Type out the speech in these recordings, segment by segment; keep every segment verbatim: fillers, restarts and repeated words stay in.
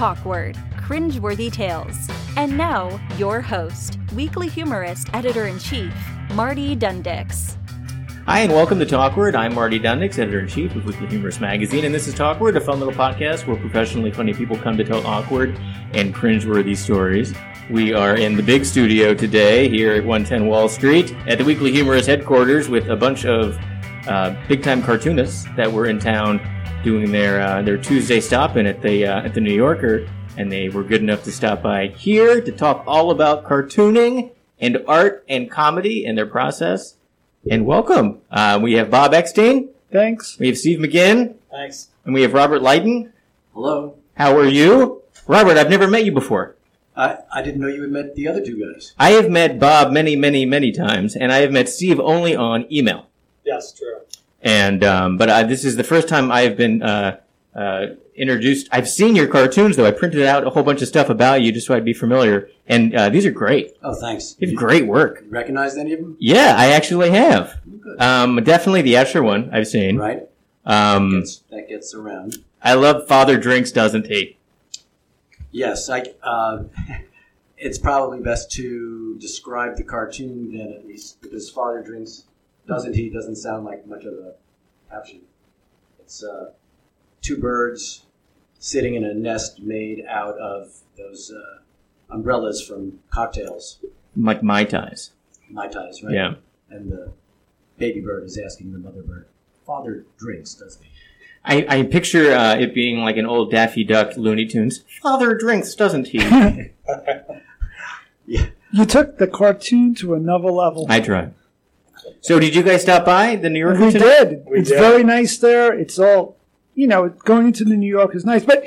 Talk Word, Cringeworthy Tales. And now, your host, Weekly Humorist Editor-in-Chief, Marty Dundix. Hi, and welcome to Talk Word. I'm Marty Dundix, Editor-in-Chief of Weekly Humorist Magazine, and this is Talk Word, a fun little podcast where professionally funny people come to tell awkward and cringeworthy stories. We are in the big studio today here at one ten Wall Street at the Weekly Humorist headquarters with a bunch of uh, big-time cartoonists that were in town doing their uh, their Tuesday stop-in at the uh, at the New Yorker, and they were good enough to stop by here to talk all about cartooning and art and comedy and their process. And welcome. Uh, we have Bob Eckstein. Thanks. We have Steve McGinn. Thanks. And we have Robert Leighton. Hello. How are you? Robert, I've never met you before. I, I didn't know you had met the other two guys. I have met Bob many, many, many times, and I have met Steve only on email. Yes, true. And um, But I, this is the first time I have been uh, uh, introduced. I've seen your cartoons, though. I printed out a whole bunch of stuff about you just so I'd be familiar. And uh, these are great. Oh, thanks. It's great work. You recognized any of them? Yeah, I actually have. Um, definitely the Escher one I've seen. Right. Um, that, gets, that gets around. I love Father Drinks Doesn't He. Yes, I, uh, it's probably best to describe the cartoon then, at least, because Father Drinks Doesn't He doesn't sound like much of a caption. It's uh, two birds sitting in a nest made out of those uh, umbrellas from cocktails. Like Mai Tais. Mai Tais, right? Yeah. And the baby bird is asking the mother bird, Father Drinks Doesn't He? I, I picture uh, it being like an old Daffy Duck Looney Tunes. Father drinks, doesn't he? Yeah. You took the cartoon to another level. I tried. So did you guys stop by the New Yorker? We today? did. We it's did. very nice there. It's all, you know, going into the New Yorker is nice, but,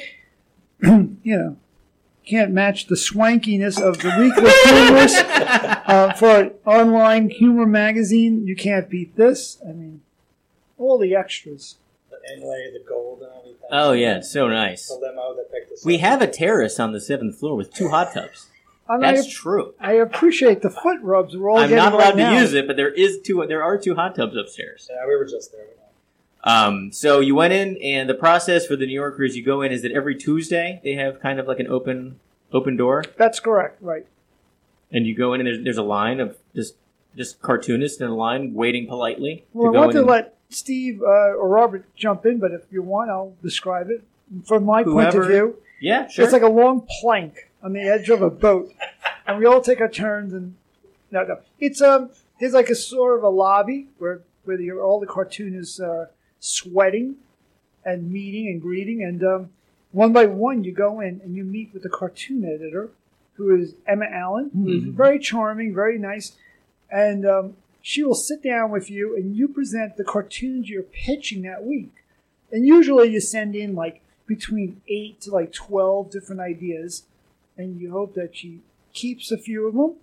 you know, can't match the swankiness of the Weekly Humorist. Uh, for an online humor magazine, you can't beat this. I mean, all the extras. Inlay, the gold and everything. Oh, yeah, so nice. The limo that picked us up. We have a terrace on the seventh floor with two hot tubs. And That's I, true. I appreciate the foot rubs we're all I'm getting I'm not allowed right to now. use it, but there is two. There are two hot tubs upstairs. Yeah, we were just there. Um, so you went in, and the process for the New Yorker is you go in is that every Tuesday they have kind of like an open open door? That's correct, right. And you go in, and there's, there's a line of just, just cartoonists in a line waiting politely. Well, to go I want in to let... Steve uh, or Robert jump in, but if you want, I'll describe it from my Whoever, point of view. Yeah, sure. It's like a long plank on the edge of a boat, and we all take our turns. And no, no, it's um, there's like a sort of a lobby where where the, all the cartoonists are sweating and meeting and greeting, and um, one by one you go in and you meet with the cartoon editor, who is Emma Allen, who's mm-hmm. very charming, very nice, and. Um, She will sit down with you, and you present the cartoons you're pitching that week. And usually you send in, like, between eight to, like, twelve different ideas, and you hope that she keeps a few of them,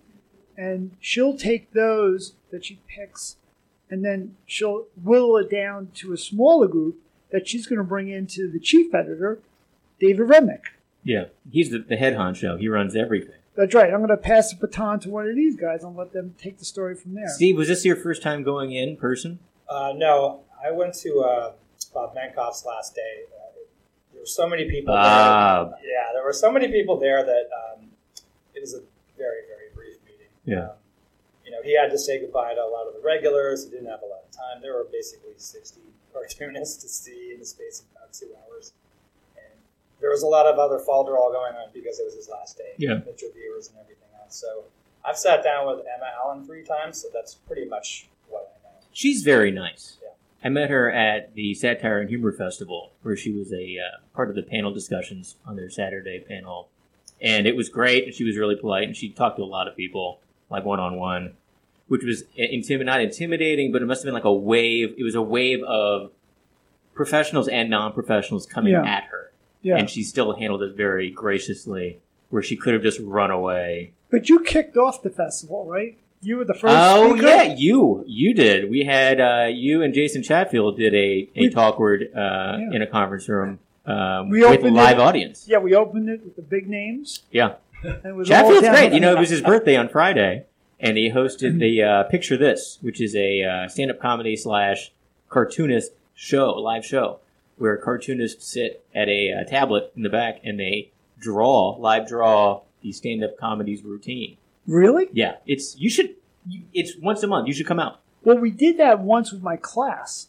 and she'll take those that she picks, and then she'll whittle it down to a smaller group that she's going to bring into the chief editor, David Remnick. Yeah, he's the, the head honcho. He runs everything. That's right. I'm going to pass the baton to one of these guys and let them take the story from there. Steve, was this your first time going in person? Uh, no. I went to uh, Bob Mankoff's last day. Uh, there were so many people uh, there. Yeah, there were so many people there that um, it was a very, very brief meeting. Yeah. Um, you know, he had to say goodbye to a lot of the regulars. He didn't have a lot of time. There were basically sixty cartoonists to see in the space of about two hours. There was a lot of other falderall going on because it was his last day. Yeah. With reviewers and everything else. So I've sat down with Emma Allen three times, so that's pretty much what I know. She's very nice. Yeah. I met her at the Satire and Humor Festival, where she was a uh, part of the panel discussions on their Saturday panel. And it was great, and she was really polite, and she talked to a lot of people, like one-on-one, which was intim- not intimidating, but it must have been like a wave. It was a wave of professionals and non-professionals coming yeah. at her. Yeah. And she still handled it very graciously, where she could have just run away. But you kicked off the festival, right? You were the first Oh, speaker? yeah, you. You did. We had, uh, you and Jason Chatfield did a, a we, talk word uh, yeah. in a conference room um, with a live it, audience. Yeah, we opened it with the big names. Yeah. Chatfield's great. You know, it was his birthday on Friday, and he hosted the uh, Picture This, which is a uh, stand-up comedy slash cartoonist show, live show. Where cartoonists sit at a uh, tablet in the back and they draw, live draw the stand-up comedy's routine. Really? Yeah. It's you should. It's once a month. You should come out. Well, we did that once with my class.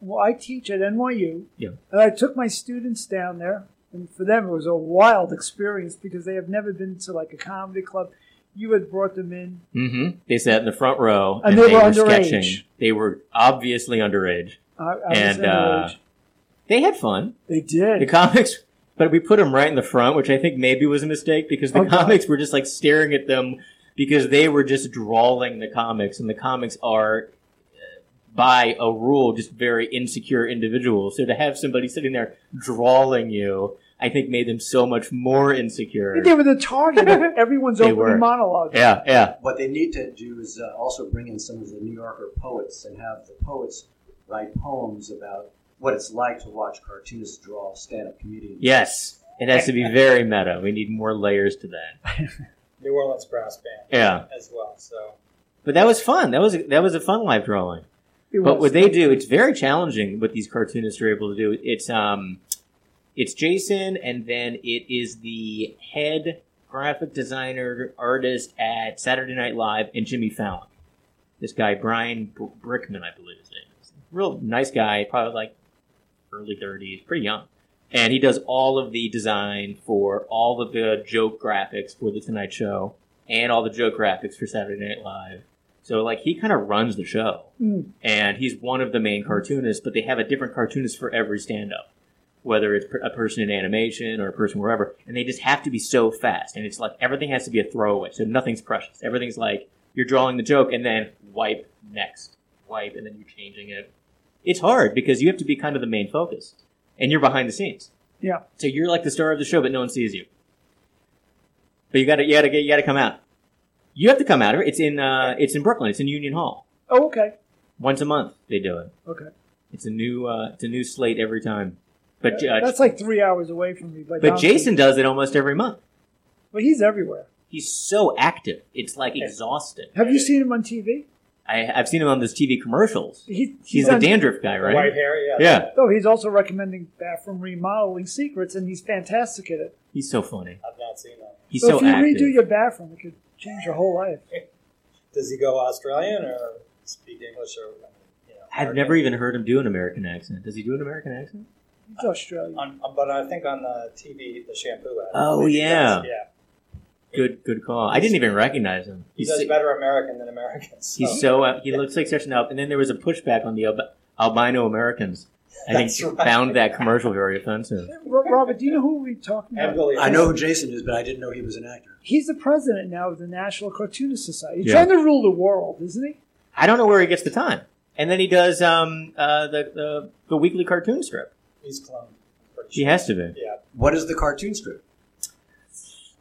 Well, I teach at N Y U, yeah. and I took my students down there, and for them it was a wild experience because they have never been to like a comedy club. You had brought them in. Mm-hmm. They sat in the front row, and, and they, they were, were sketching. Age. They were obviously underage, I, I and was underage. Uh, they had fun. They did. The comics, but we put them right in the front, which I think maybe was a mistake because the okay. comics were just like staring at them because they were just drawling the comics, and the comics are, by a rule, just very insecure individuals. So to have somebody sitting there drawling you, I think made them so much more insecure. They were the target of everyone's opening were. monologue. Yeah, yeah. What they need to do is uh, also bring in some of the New Yorker poets and have the poets write poems about what it's like to watch cartoonists draw stand-up comedians. Yes, it has to be very meta. We need more layers to that. New Orleans Brass Band yeah. as well. So, but that was fun. That was a, that was a fun live drawing. It but was. What they do, it's very challenging what these cartoonists are able to do. It's um, it's Jason, and then it is the head graphic designer artist at Saturday Night Live and Jimmy Fallon. This guy, Brian Brickman, I believe his name is. Real nice guy, probably like early thirties, pretty young. And he does all of the design for all of the joke graphics for The Tonight Show and all the joke graphics for Saturday Night Live. So, like, he kind of runs the show. Mm. And he's one of the main cartoonists, but they have a different cartoonist for every stand-up, whether it's a person in animation or a person wherever. And they just have to be so fast. And it's like everything has to be a throwaway, so nothing's precious. Everything's like you're drawing the joke and then wipe next, wipe, and then you're changing it. It's hard because you have to be kind of the main focus. And you're behind the scenes. Yeah. So you're like the star of the show, but no one sees you. But you gotta, you gotta, you gotta come out. You have to come out of it. It's in, uh, it's in Brooklyn. It's in Union Hall. Oh, okay. Once a month they do it. Okay. It's a new, uh, it's a new slate every time. But uh, that's like three hours away from me. But, but Jason does it almost every month. But he's everywhere. He's so active. It's like exhausting. Have you seen him on T V? I, I've seen him on those T V commercials. He, he's he's the dandruff guy, right? White hair, yeah. Yeah. So he's also recommending bathroom remodeling secrets, and he's fantastic at it. He's so funny. I've not seen that. He's so, so if active. If you redo your bathroom, it could change your whole life. Does he go Australian or speak English or? You know, I've never even heard him do an American accent. Does he do an American accent? He's uh, Australian. On, but I think on the T V, the shampoo ad. Oh yeah. Yeah. Good, good call. I didn't even recognize him. He's he better American than Americans. So. He's so uh, he looks like such an up. And then there was a pushback on the al- albino Americans. I think right. found that commercial very offensive. Robert, do you know who we're talking about? Really I know who Jason is, but I didn't know he was an actor. He's the president now of the National Cartoonist Society. He's yeah. trying to rule the world, isn't he? I don't know where he gets the time. And then he does um, uh, the, the the weekly cartoon strip. He's cloned. He has to be. Yeah. What is the cartoon strip?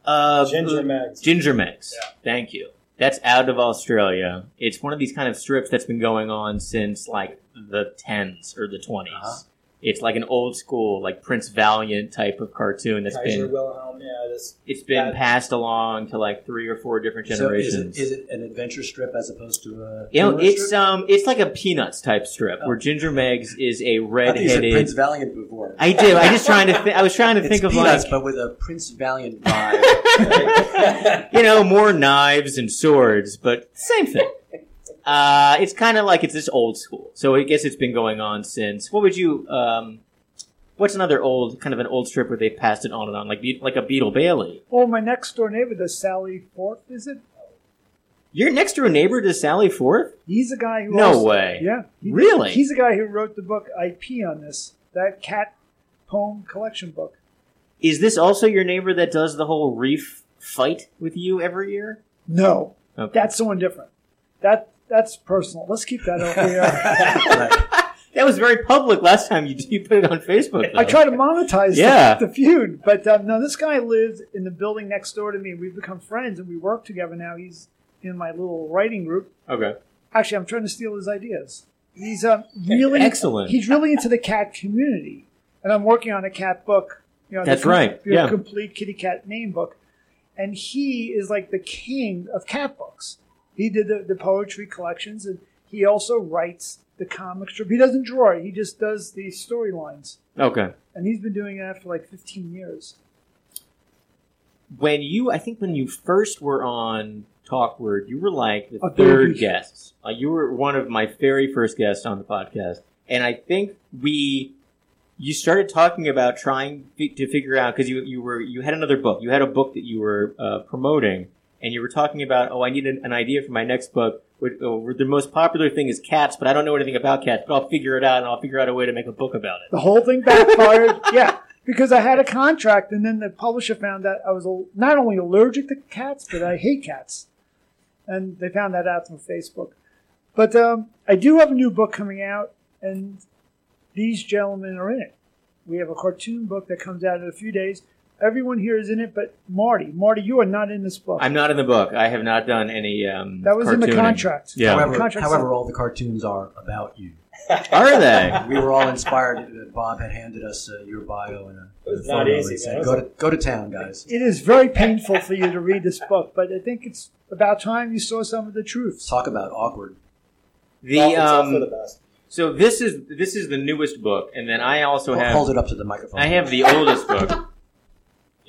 Uh, Ginger Mags. Ginger Mags. Yeah. Thank you. That's out of Australia. It's one of these kind of strips that's been going on since like the tens or the twenties. Uh-huh. It's like an old school, like Prince Valiant type of cartoon that's Kaiser been Wilhelm, yeah, this, it's been that, passed along to like three or four different generations. So is, it, is it an adventure strip as opposed to a? You know, it's strip? um, it's like a Peanuts type strip oh. where Ginger Meggs is a redheaded. I thought you said Prince Valiant before. I did. I just trying to. Th- I was trying to it's think of Peanuts, like, but with a Prince Valiant vibe. You know, more knives and swords, but same thing. Uh, it's kind of like it's this old school. So I guess it's been going on since. What would you? Um, what's another old kind of an old strip where they passed it on and on, like like a Beetle Bailey? Oh, my next door neighbor does Sally Forth. Is it? Your next door neighbor does Sally Forth? He's a guy who. No also, way. Yeah. He, really? He's a guy who wrote the book I Pee on This, that cat poem collection book. Is this also your neighbor that does the whole reef fight with you every year? No, okay. That's someone different. That. That's personal. Let's keep that over here. That was very public last time you, you put it on Facebook. Though. I try to monetize yeah. the, the feud. But um, no, this guy lives in the building next door to me. We've become friends, and we work together now. He's in my little writing group. Okay. Actually, I'm trying to steal his ideas. He's uh, really excellent. He's really into the cat community. And I'm working on a cat book. You know, That's the, right. The yeah. complete kitty cat name book. And he is like the king of cat books. He did the, the poetry collections, and he also writes the comic strip. He doesn't draw it. He just does the storylines. Okay. And he's been doing that for like fifteen years. when you, I think when you first were on Talkword, you were like the oh, third you. guest. Uh, you were one of my very first guests on the podcast. And I think we, you started talking about trying fi- to figure out, because you, you were, you had another book. You had a book that you were uh, promoting, and you were talking about, oh, I need an, an idea for my next book. Which, oh, the most popular thing is cats, but I don't know anything about cats, but I'll figure it out, and I'll figure out a way to make a book about it. The whole thing backfired. Yeah. Because I had a contract, and then the publisher found that I was not only allergic to cats, but I hate cats. And they found that out through Facebook. But um, I do have a new book coming out, and these gentlemen are in it. We have a cartoon book that comes out in a few days. Everyone here is in it, but Marty. Marty, you are not in this book. I'm not in the book. I have not done any um That was cartooning. In the contract. Yeah. However, the contract however all the cartoons are about you. Are they? We were all inspired. Bob had handed us uh, your bio and a, it was a not easy, and said, go to go to town, guys. It is very painful for you to read this book, but I think it's about time you saw some of the truth. Talk about awkward. The Bob's um, also the best. So this is this is the newest book, and then I also well, have hold it up to the microphone. I have the oldest book.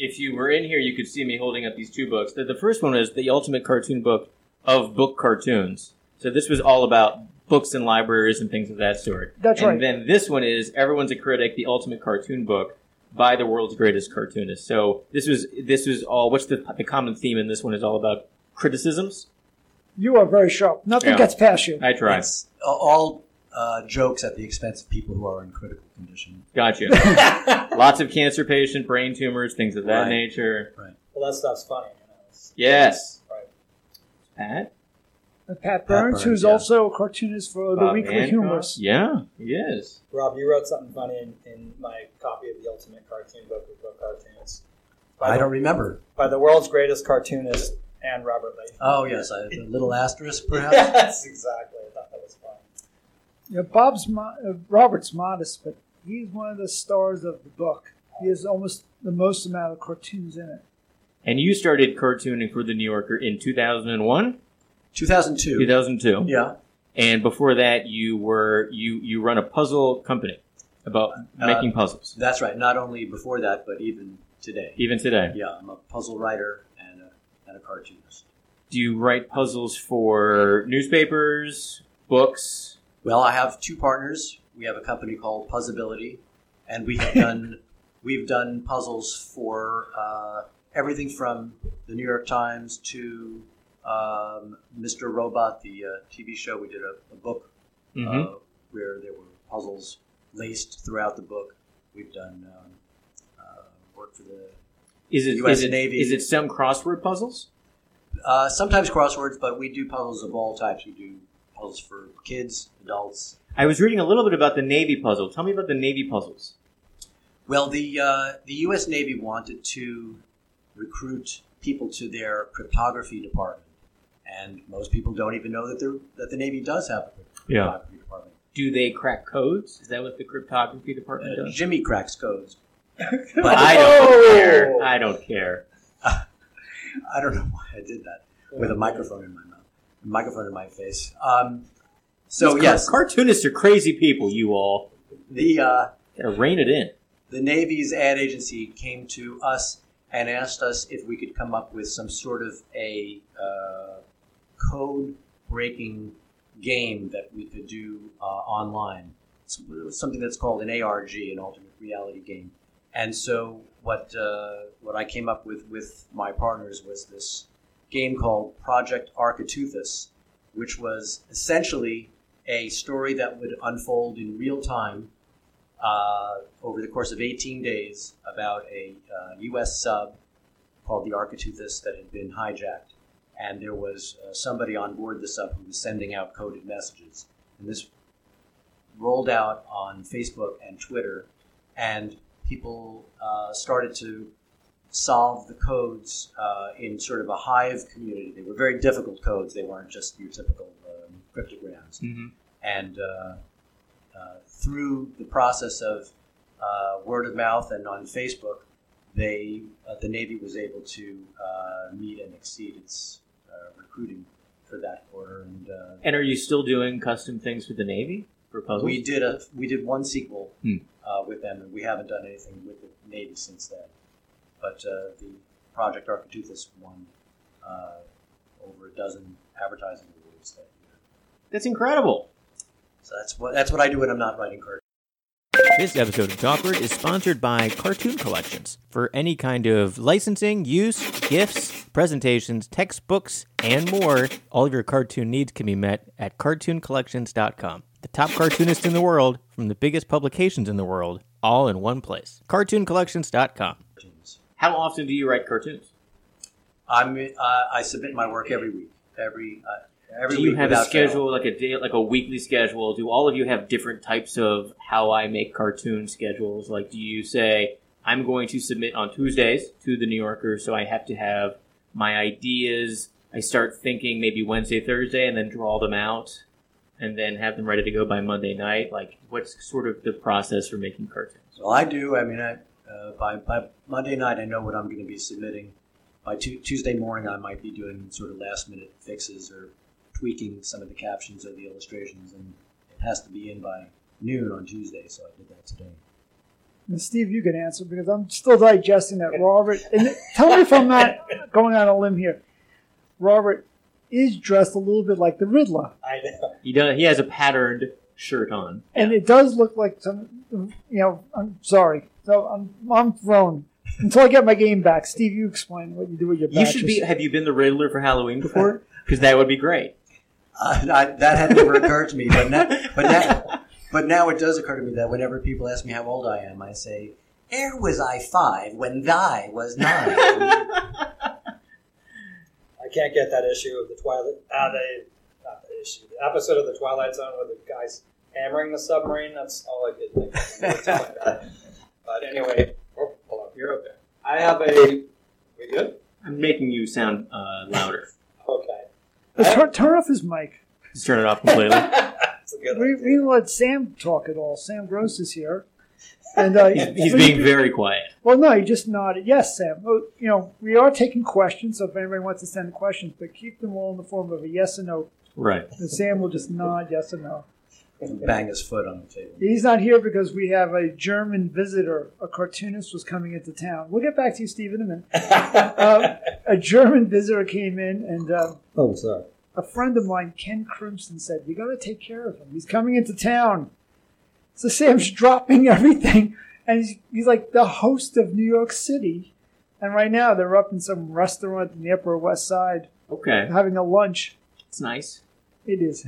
If you were in here, you could see me holding up these two books. The, the first one is The Ultimate Cartoon Book of Book Cartoons. So this was all about books and libraries and things of that sort. That's and right. And then this one is Everyone's a Critic, The Ultimate Cartoon Book by the World's Greatest Cartoonist. So this was this was all, what's the, the common theme in this one is all about criticisms. You are very sharp. Nothing yeah. gets past you. I try. It's all uh, jokes at the expense of people who are in critical condition. Gotcha. Lots of cancer patient, brain tumors, things of that right. nature. Right. Well, that stuff's funny. You know? It's, yes. Right. Pat? Pat Burns, Burns who's yeah. also a cartoonist for Bob the Weekly Humorist. Yeah, he is. Rob, you wrote something funny in, in my copy of The Ultimate Cartoon Book of Book Cartoons. By I the, don't remember. By the world's greatest cartoonist and Robert Leighton. Oh, yes. I, a little asterisk, perhaps? Yes, exactly. I thought that was funny. Yeah, Bob's mo- uh, Robert's modest, but he's one of the stars of the book. He has almost the most amount of cartoons in it. And you started cartooning for The New Yorker in two thousand one? two thousand two. two thousand two. Yeah. And before that, you were you, you run a puzzle company about uh, making puzzles. That's right. Not only before that, but even today. Even today. Yeah. I'm a puzzle writer and a, and a cartoonist. Do you write puzzles for newspapers, books? Well, I have two partners. We have a company called Puzzability, and we have done we've done puzzles for uh, everything from the New York Times to um, Mister Robot, the uh, T V show. We did a, a book mm-hmm. uh, where there were puzzles laced throughout the book. We've done um, uh, work for the is it, U S is it, Navy. Is it some crossword puzzles? Uh, sometimes crosswords, but we do puzzles of all types. We do puzzles for kids, adults. I was reading a little bit about the Navy puzzle. Tell me about the Navy puzzles. Well, the uh, the U S Navy wanted to recruit people to their cryptography department, and most people don't even know that they're, that the Navy does have a cryptography yeah. department. Do they crack codes? Is that what the cryptography department uh, does? Jimmy cracks codes, but I don't oh! care. I don't care. Uh, I don't know why I did that with a microphone in my mouth, a microphone in my face. Um, So These yes, car- cartoonists are crazy people. You all, the uh, gotta rein it in. The Navy's ad agency came to us and asked us if we could come up with some sort of a uh, code-breaking game that we could do uh, online. It's something that's called an A R G, an alternate reality game. And so what uh, what I came up with with my partners was this game called Project Archituthis, which was essentially a story that would unfold in real time uh, over the course of eighteen days about a uh, U S sub called the Archituthis that had been hijacked. And there was uh, somebody on board the sub who was sending out coded messages. And this rolled out on Facebook and Twitter, and people uh, started to solve the codes uh, in sort of a hive community. They were very difficult codes. They weren't just your typical um, cryptograms. Mm-hmm. And uh, uh, through the process of uh, word of mouth and on Facebook, they uh, the Navy was able to uh, meet and exceed its uh, recruiting for that quarter. And, uh, and are you still doing custom things for the Navy for puzzles? We did a we did one sequel hmm. uh, with them, and we haven't done anything with the Navy since then. But uh, the Project Archituthis won uh, over a dozen advertising awards that year. That's incredible. So that's what that's what I do when I'm not writing cartoons. This episode of Talkward is sponsored by Cartoon Collections. For any kind of licensing, use, gifts, presentations, textbooks, and more, all of your cartoon needs can be met at cartoon collections dot com. The top cartoonists in the world, from the biggest publications in the world, all in one place. cartoon collections dot com. How often do you write cartoons? I'm, uh, I submit my work every week. Every uh, Every do you have a schedule, fail. like a day, like a weekly schedule? Do all of you have different types of how I make cartoon schedules? Like, do you say, I'm going to submit on Tuesdays to the New Yorker, so I have to have my ideas. I start thinking maybe Wednesday, Thursday, and then draw them out, and then have them ready to go by Monday night. Like, what's sort of the process for making cartoons? Well, I do. I mean, I, uh, by, by Monday night, I know what I'm going to be submitting. By t- Tuesday morning, I might be doing sort of last-minute fixes or tweaking some of the captions or the illustrations, and it has to be in by noon on Tuesday, so I did that today. And Steve, you can answer, because I'm still digesting that. Robert, and tell me if I'm not going on a limb here. Robert is dressed a little bit like the Riddler. I know. He does. He has a patterned shirt on. And yeah. It does look like some, you know, I'm sorry. So I'm, I'm thrown. Until I get my game back. Steve, you explain what you do with your badges. You should be, have you been the Riddler for Halloween before? Because that would be great. Uh, I, that had never occurred to me, but now, but now, but now it does occur to me that whenever people ask me how old I am, I say, "Ere was I five when thy was nine." I can't get that issue of the Twilight. Uh, the, not the issue. The episode of the Twilight Zone where the guy's hammering the submarine. That's all I could think of. But anyway, oh, hold on, you're okay. I have a. We good? I'm making you sound uh, louder. Okay. Turn, turn off his mic. Just turn it off completely. That's a good we, we let Sam talk at all. Sam Gross is here. and uh, He's, he's we, being very quiet. Well, no, he just nodded. Yes, Sam. Well, you know, we are taking questions, so if anybody wants to send questions, but keep them all in the form of a yes or no. Right. And Sam will just nod yes or no. And bang his foot on the table. He's not here because we have a German visitor. A cartoonist was coming into town. We'll get back to you, Steve, in a minute. uh, a German visitor came in, and uh, oh, sorry. A friend of mine, Ken Crimson, said, "You got to take care of him. He's coming into town." So Sam's dropping everything, and he's, he's like the host of New York City. And right now, they're up in some restaurant in the Upper West Side. Okay, having a lunch. It's nice. It is.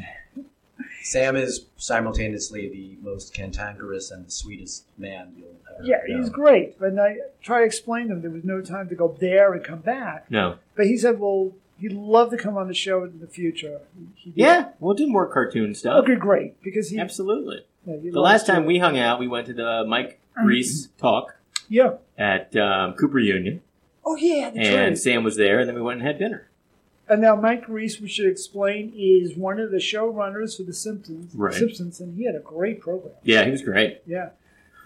Sam is simultaneously the most cantankerous and the sweetest man you'll ever Yeah, know. He's great. And I try to explain to him there was no time to go there and come back. No. But he said, well, he'd love to come on the show in the future. He, he yeah, did. We'll do more cartoon stuff. Okay, great. Because he, Absolutely. Yeah, he the last time we hung out, we went to the Mike Reese mm-hmm. talk yeah. at um, Cooper Union. Oh, yeah. That's and right. Sam was there, and then we went and had dinner. And now Mike Reese, we should explain, is one of the showrunners for The Simpsons, right. Simpsons, and he had a great program. Yeah, he was great. Yeah.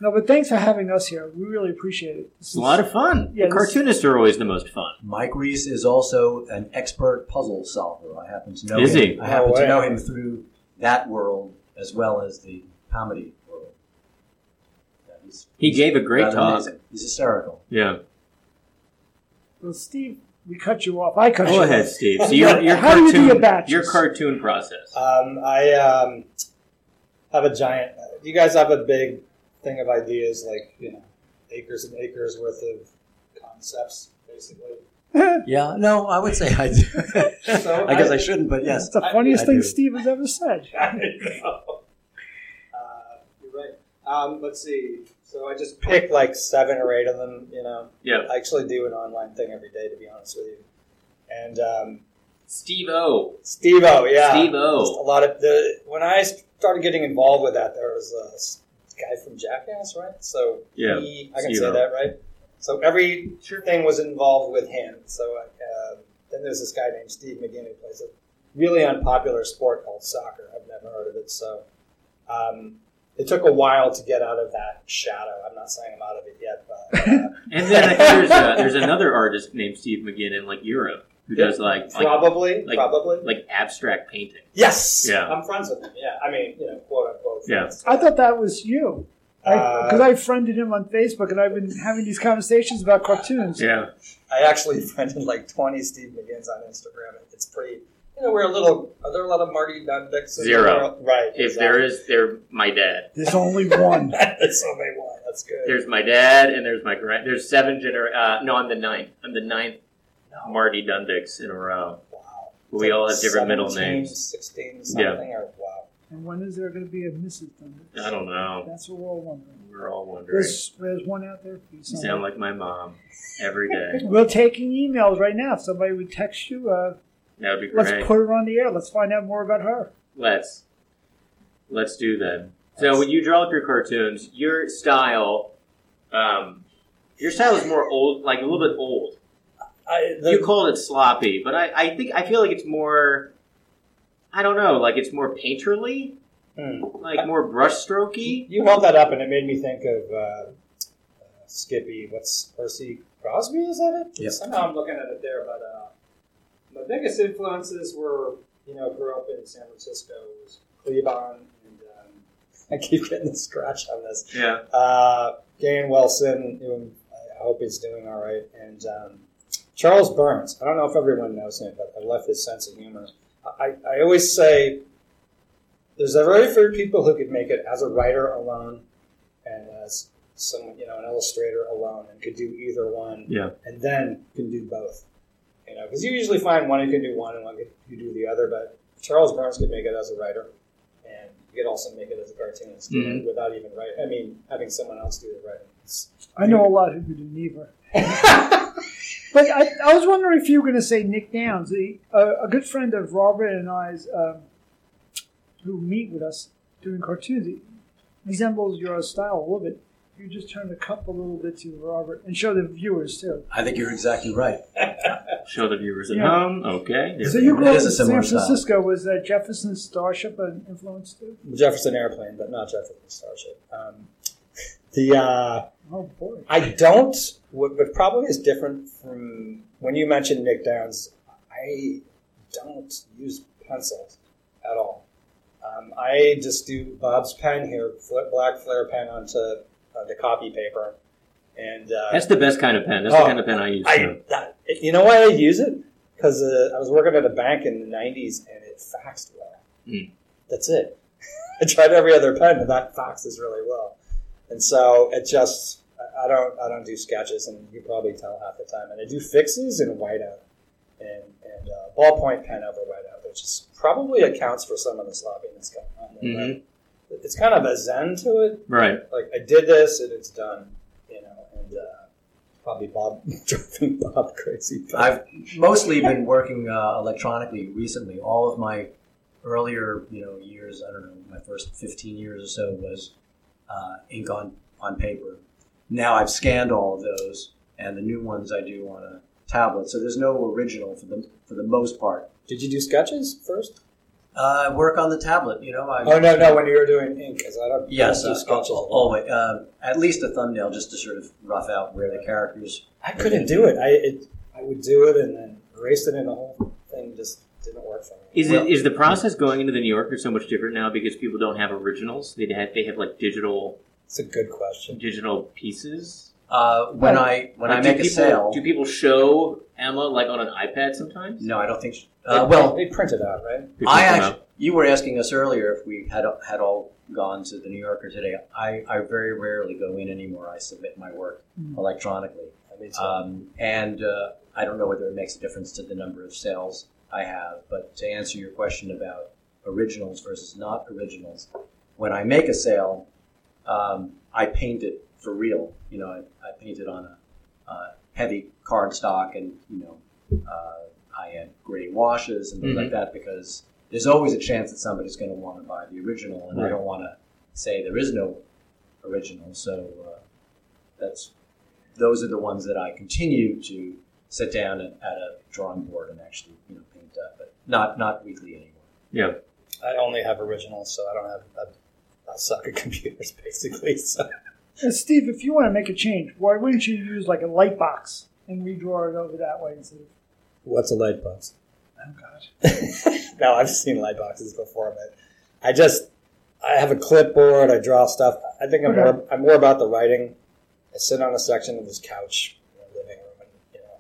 No, but thanks for having us here. We really appreciate it. It's a lot of fun. Yeah, cartoonists is, are always the most fun. Mike Reese is also an expert puzzle solver. I happen to know is him. He? I happen oh, wow. to know him through that world as well as the comedy world. Yeah, he's, he he's gave a great talk. Amazing. He's hysterical. Yeah. Well, Steve... We cut you off. I cut Go you ahead, off. Go ahead, Steve. So your, your How cartoon, do you do your batches? Your cartoon process. Um, I um, have a giant... You guys have a big thing of ideas, like, you know, acres and acres worth of concepts, basically. Yeah, no, I would say I do. so I guess I, I shouldn't, but yes. It's the funniest I, I thing do. Steve has ever said. I know. Uh, you're right. Um, let's see. So I just pick like seven or eight of them, you know. Yeah. I actually do an online thing every day, to be honest with you. And um, Steve-O. Steve-O, yeah. Steve-O. Just a lot of the when I started getting involved with that, there was a guy from Jackass, right? So yeah, he, I can Steve-O. Say that, right? So every sure thing was involved with him. So uh, then there's this guy named Steve McGinn who plays a really unpopular sport called soccer. I've never heard of it, so. Um, It took a while to get out of that shadow. I'm not saying I'm out of it yet, but... Uh, and then I think there's, a, there's another artist named Steve McGinn in, like, Europe who yeah, does, like... Probably, like, probably. Like, like abstract painting. Yes! Yeah. I'm friends with him, yeah. I mean, you know, quote-unquote. Yeah. I thought that was you. Because I, uh, I friended him on Facebook, and I've been having these conversations about cartoons. Yeah, I actually friended like twenty Steve McGinns on Instagram. It's pretty, you know, we're a little. Are there a lot of Marty Dundix? Zero, right? If exactly. there is, they're my dad. There's only one. There's only one. That's good. There's my dad, and there's my grand. There's seven gener. Uh, no, I'm the ninth. I'm the ninth no. Marty Dundix in a row. Wow. We like all have different middle names. Sixteen, something. Yeah. Or, wow. And when is there going to be a Missus Dundix? I don't know. That's what we're all wondering. We're all wondering. There's, there's one out there. You sound, you sound like my mom every day. We're taking emails right now. If somebody would text you. Uh, that would be great. Let's put her on the air. Let's find out more about her. Let's. Let's do that. So when you draw up your cartoons, your style, um, your style is more old, like a little bit old. I, the, you called it sloppy, but I, I think I feel like it's more. I don't know, like it's more painterly, mm. like more brushstrokey. You held that up, and it made me think of uh, uh, Skippy. What's Percy Crosby? Is that it? Yes. Somehow I'm looking at it there, but uh, my biggest influences were, you know, grew up in San Francisco, was Cleavon, and um, I keep getting the scratch on this. Yeah. Uh, Gain Wilson, who I hope he's doing all right, and um, Charles Burns. I don't know if everyone knows him, but I love his sense of humor. I, I always say there's a very few people who could make it as a writer alone and as someone, you know, an illustrator alone, and could do either one, yeah. and then can do both. You know, because you usually find one who can do one and one who can do the other, but Charles Burns could make it as a writer, and you could also make it as a cartoonist mm-hmm. without even writing. I mean, having someone else do the writing. I know a lot who could do neither. But I, I was wondering if you were going to say Nick Downs. He, uh, a good friend of Robert and I's, um, who meet with us doing cartoons, he resembles your style a little bit. You just turn the cup a little bit to Robert and show the viewers too. I think you're exactly right. Show the viewers at yeah. home. Okay. So you grew up in San Francisco. Style. Was that Jefferson Starship an influence too? Jefferson Airplane, but not Jefferson Starship. Um, the uh, oh boy, I don't. What, what probably is different from when you mentioned Nick Downs, I don't use pencils at all. Um, I just do Bob's pen here, black flare pen onto uh, the copy paper, and uh, that's the best kind of pen. That's oh, the kind of pen I use. I, that, you know why I use it? Because uh, I was working at a bank in the nineties, and it faxed well. Mm. That's it. I tried every other pen, but that faxes really well, and so it just. I don't I don't do sketches, and you probably tell half the time. And I do fixes and whiteout, and, and uh, ballpoint pen over whiteout, which is probably accounts for some of the sloppiness going on there. Mm-hmm. But it's kind of a zen to it. Right. Like, I did this, and it's done, you know, and uh, probably Bob driving Bob crazy. I've mostly been working uh, electronically recently. All of my earlier, you know, years, I don't know, my first fifteen years or so was uh, ink on, on paper. Now I've scanned all of those, and the new ones I do on a tablet. So there's no original for the for the most part. Did you do sketches first? Uh, work on the tablet, you know. I oh no, no, when you were doing ink, because I don't. Yes, I don't do sketches. Uh, always, uh, at least a thumbnail, just to sort of rough out where the characters. I couldn't do it. I it, I would do it and then erase it, and the whole thing just didn't work for me. Is well, it is the process going into the New Yorker so much different now because people don't have originals? They have they have like digital. It's a good question. Digital pieces. Uh, when I when like, I make people, a sale, do people show Emma like on an iPad sometimes? No, I don't think. She, uh, they, well, they print it out, right? I actually, out. You were asking us earlier if we had had all gone to the New Yorker today. I, I very rarely go in anymore. I submit my work mm-hmm. electronically, I mean, so. um, and uh, I don't know whether it makes a difference to the number of sales I have. But to answer your question about originals versus not originals, when I make a sale. Um, I paint it for real, you know. I, I paint it on a uh, heavy cardstock, and you know, uh, I add gray washes and things mm-hmm. like that because there's always a chance that somebody's going to want to buy the original, and right. I don't want to say there is no original. So uh, that's those are the ones that I continue to sit down at, at a drawing board and actually, you know, paint up, but not not weekly anymore. Yeah, I only have originals, so I don't have. I've, I suck at computers, basically. So. Steve, if you want to make a change, why wouldn't you use like a light box and redraw it over that way instead of? What's a light box? Oh God! No, I've seen light boxes before, but I just I have a clipboard. I draw stuff. I think I'm okay. more I'm more about the writing. I sit on a section of this couch in the living room. And, you know,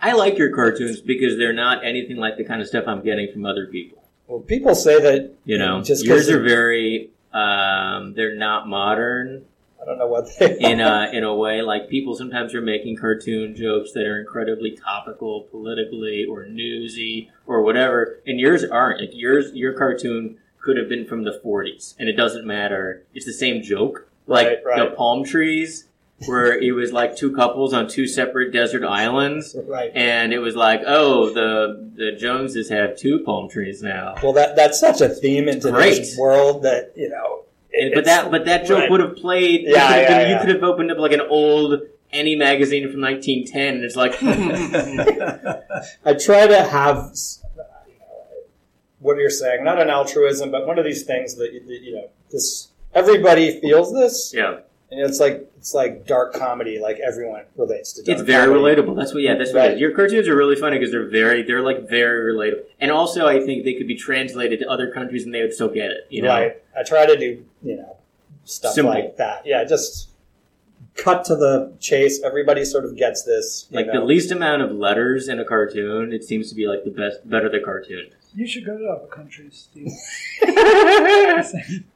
I like your cartoons because they're not anything like the kind of stuff I'm getting from other people. Well, people say that you know just yours are very um, they're not modern. I don't know what they are. In a, in a way, like, people sometimes are making cartoon jokes that are incredibly topical, politically, or newsy, or whatever, and yours aren't. Like, yours, your cartoon could have been from the forties, and it doesn't matter. It's the same joke. Like, right, right. The palm trees, where it was, like, two couples on two separate desert islands, right. and it was like, oh, the the Joneses have two palm trees now. Well, that that's such a theme in today's world that, you know... It, but that but that joke right. would have played. Yeah, could have yeah, been, yeah. You could have opened up like an old Any magazine from nineteen ten, and it's like. I try to have, you know, what you're saying, not an altruism, but one of these things that, that you know, this everybody feels this. Yeah, and it's like it's like dark comedy. Like, everyone relates to dark comedy. It's very comedy. Relatable. That's what. Yeah, that's what. Right. It is. Your cartoons are really funny because they're very they're like very relatable, and also I think they could be translated to other countries and they would still get it. You know, right. I try to do. You know, stuff Simple. Like that. Yeah, just cut to the chase. Everybody sort of gets this. Like, know. The least amount of letters in a cartoon, it seems to be like the best, better the cartoon. You should go to other countries, Steve.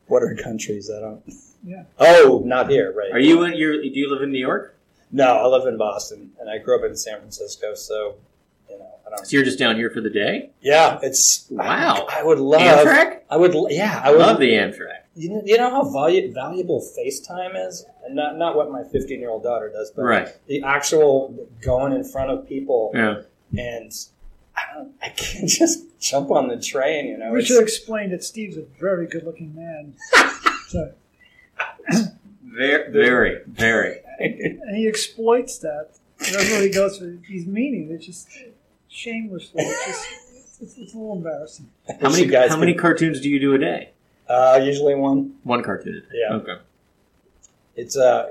What are countries? I don't. Yeah. Oh, not here, right? Are you in your? Do you live in New York? No, I live in Boston, and I grew up in San Francisco, so you know, I don't. So you're just down here for the day? Yeah, it's wow. I, I would love Amtrak. I would, yeah, I would love the Amtrak. You you know how valu- valuable FaceTime is, and not not what my fifteen-year-old daughter does, but right. the actual going in front of people. Yeah. And I don't, I can't just jump on the train. You know, we it's, should explain that Steve's a very good-looking man. So. Very, very, very. And he exploits that. That's what he goes for. He's meaning it, just shamelessly. It's, just, it's, it's a little embarrassing. How many guys how can... many cartoons do you do a day? Uh, usually one. One cartoon. Yeah. Okay. It's uh,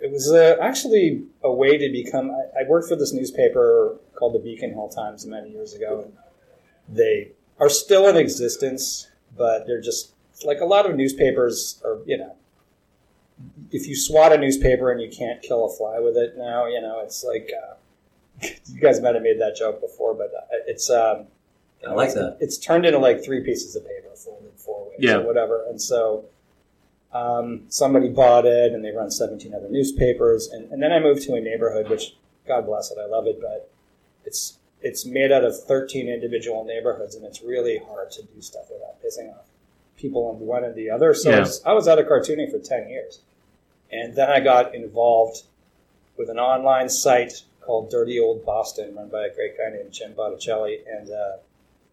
it was uh, actually a way to become. I, I worked for this newspaper called the Beacon Hill Times many years ago, and they are still in existence, but they're just like a lot of newspapers are. You know, if you swat a newspaper and you can't kill a fly with it now, you know, it's like uh, you guys might have made that joke before, but it's um. I like that. It's turned into like three pieces of paper folded four ways yeah. or whatever. And so um, somebody bought it and they run seventeen other newspapers. And, and then I moved to a neighborhood, which, God bless it, I love it. But it's it's made out of thirteen individual neighborhoods, and it's really hard to do stuff without pissing off people on one and the other. So yeah. I, was, I was out of cartooning for ten years. And then I got involved with an online site called Dirty Old Boston, run by a great guy named Jim Botticelli. And uh,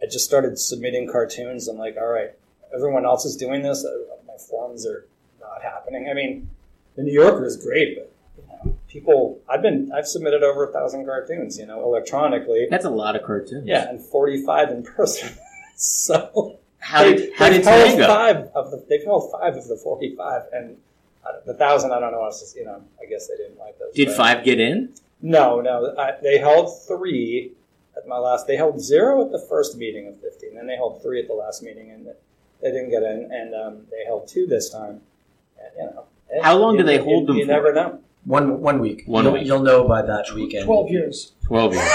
I just started submitting cartoons. I'm like, all right, everyone else is doing this. My forums are not happening. I mean, the New Yorker is great, but you know, people, I've been, I've submitted over a thousand cartoons, you know, electronically. That's a lot of cartoons. Yeah, and forty-five in person. So how did how did they held five of the they held five of the forty-five, and the thousand, I don't know. I was just, you know, I guess they didn't like those. Did but, five get in? No, no, I, they held three. At my last, they held zero at the first meeting of fifteen, then they held three at the last meeting, and they didn't get in, and um, they held two this time. And, you know, it, how long you, do they you, hold you, them you for? You never know. One one week. One you'll, week. You'll know by that weekend. Twelve years. Twelve years.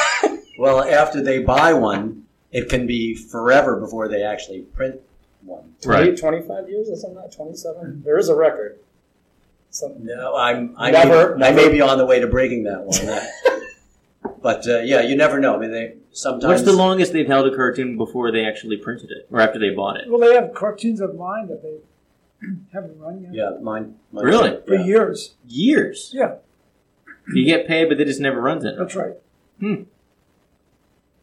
Well, after they buy one, it can be forever before they actually print one. Right. Twenty-five years or something like that. Twenty-seven. There is a record. Something. No, I'm. I never, may, never. I may be on the way to breaking that one. But, uh, yeah, you never know. I mean, they sometimes... What's the longest they've held a cartoon before they actually printed it, or after they bought it? Well, they have cartoons of mine that they haven't run yet. Yeah, mine. mine really? Too. For yeah. years. Years? Yeah. You get paid, but they just never runs it. That's right. Hmm.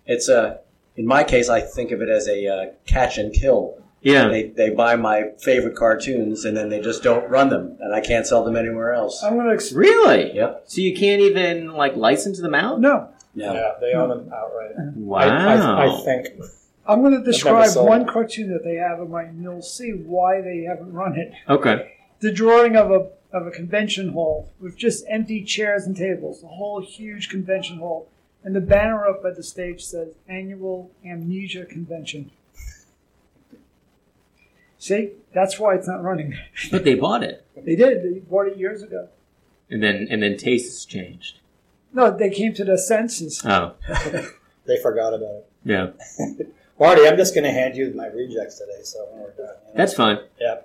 It's, uh, in my case, I think of it as a uh, catch and kill. Yeah. They, they buy my favorite cartoons, and then they just don't run them, and I can't sell them anywhere else. I'm going to explain. Really? Yep. So you can't even, like, license them out? No. No. Yeah, they own them outright. Wow. I, I, I think. I'm going to describe one cartoon that they have in mind, and you'll see why they haven't run it. Okay. The drawing of a of a convention hall with just empty chairs and tables, the whole huge convention hall, and the banner up at the stage says, Annual Amnesia Convention. See, that's why it's not running. But they bought it. They did. They bought it years ago. And then and then tastes changed. No, they came to their senses. Oh. They forgot about it. Yeah. Marty, I'm just going to hand you my rejects today, so when we're done. You know? That's fine. Yeah.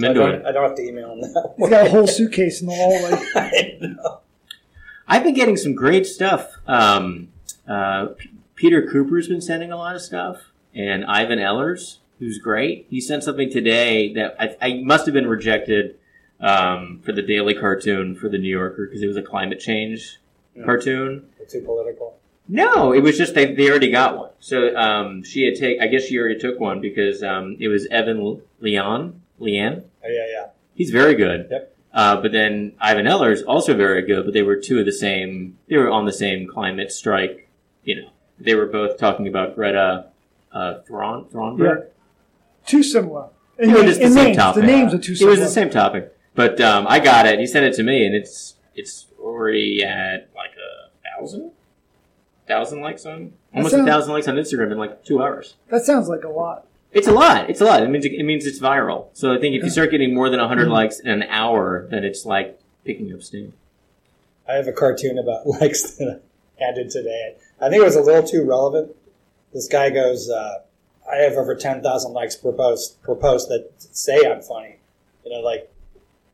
So I, don't, I don't have to email them now. He's got a whole suitcase in the hallway. I know. I've been getting some great stuff. Um, uh, P- Peter Cooper's been sending a lot of stuff, and Ivan Ehlers, who's great. He sent something today that I, I must have been rejected um, for the Daily Cartoon for the New Yorker because it was a climate change mm. cartoon. It's too political. No, it was just they, they already got one. So um, she had take. I guess she already took one because um, it was Evan Leon. Leanne? Oh, yeah, yeah. He's very good. Yep. Uh, but then Ivan Ehlers, also very good, but they were two of the same, they were on the same climate strike, you know. They were both talking about Greta uh, Thron, Thronberg. Yeah. Too similar. And it was the same names. topic. The names are too similar. It was the same topic. But um, I got it. He sent it to me, and it's it's already at like a thousand? Thousand likes on? Almost sounds, a thousand likes on Instagram in like two hours. That sounds like a lot. It's a lot. It's a lot. It means it means it's viral. So I think if you start getting more than one hundred mm-hmm. likes in an hour, then it's like picking up steam. I have a cartoon about likes that I added today. I think it was a little too relevant. This guy goes, uh, I have over ten thousand likes per post, per post that say I'm funny. You know, like,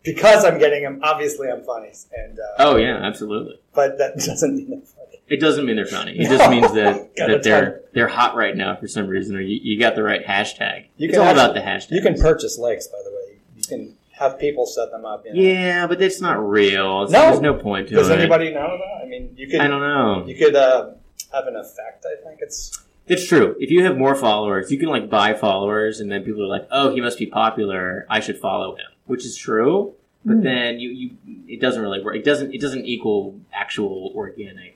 because I'm getting them, obviously I'm funny. And uh, oh, yeah, absolutely. But that doesn't mean I'm funny. It doesn't mean they're funny. It no. just means that, that they're they're hot right now for some reason, or you, you got the right hashtag. You it's all actually, about the hashtag. You can purchase likes, by the way. You can have people set them up. You know? Yeah, but it's not real. It's, no. There's no point to Does it. Does anybody know that? I mean, you could. I don't know. You could uh, have an effect. I think it's. It's true. If you have more followers, you can like buy followers, and then people are like, "Oh, he must be popular. I should follow him," which is true. But mm. then you, you it doesn't really work. It doesn't it doesn't equal actual organic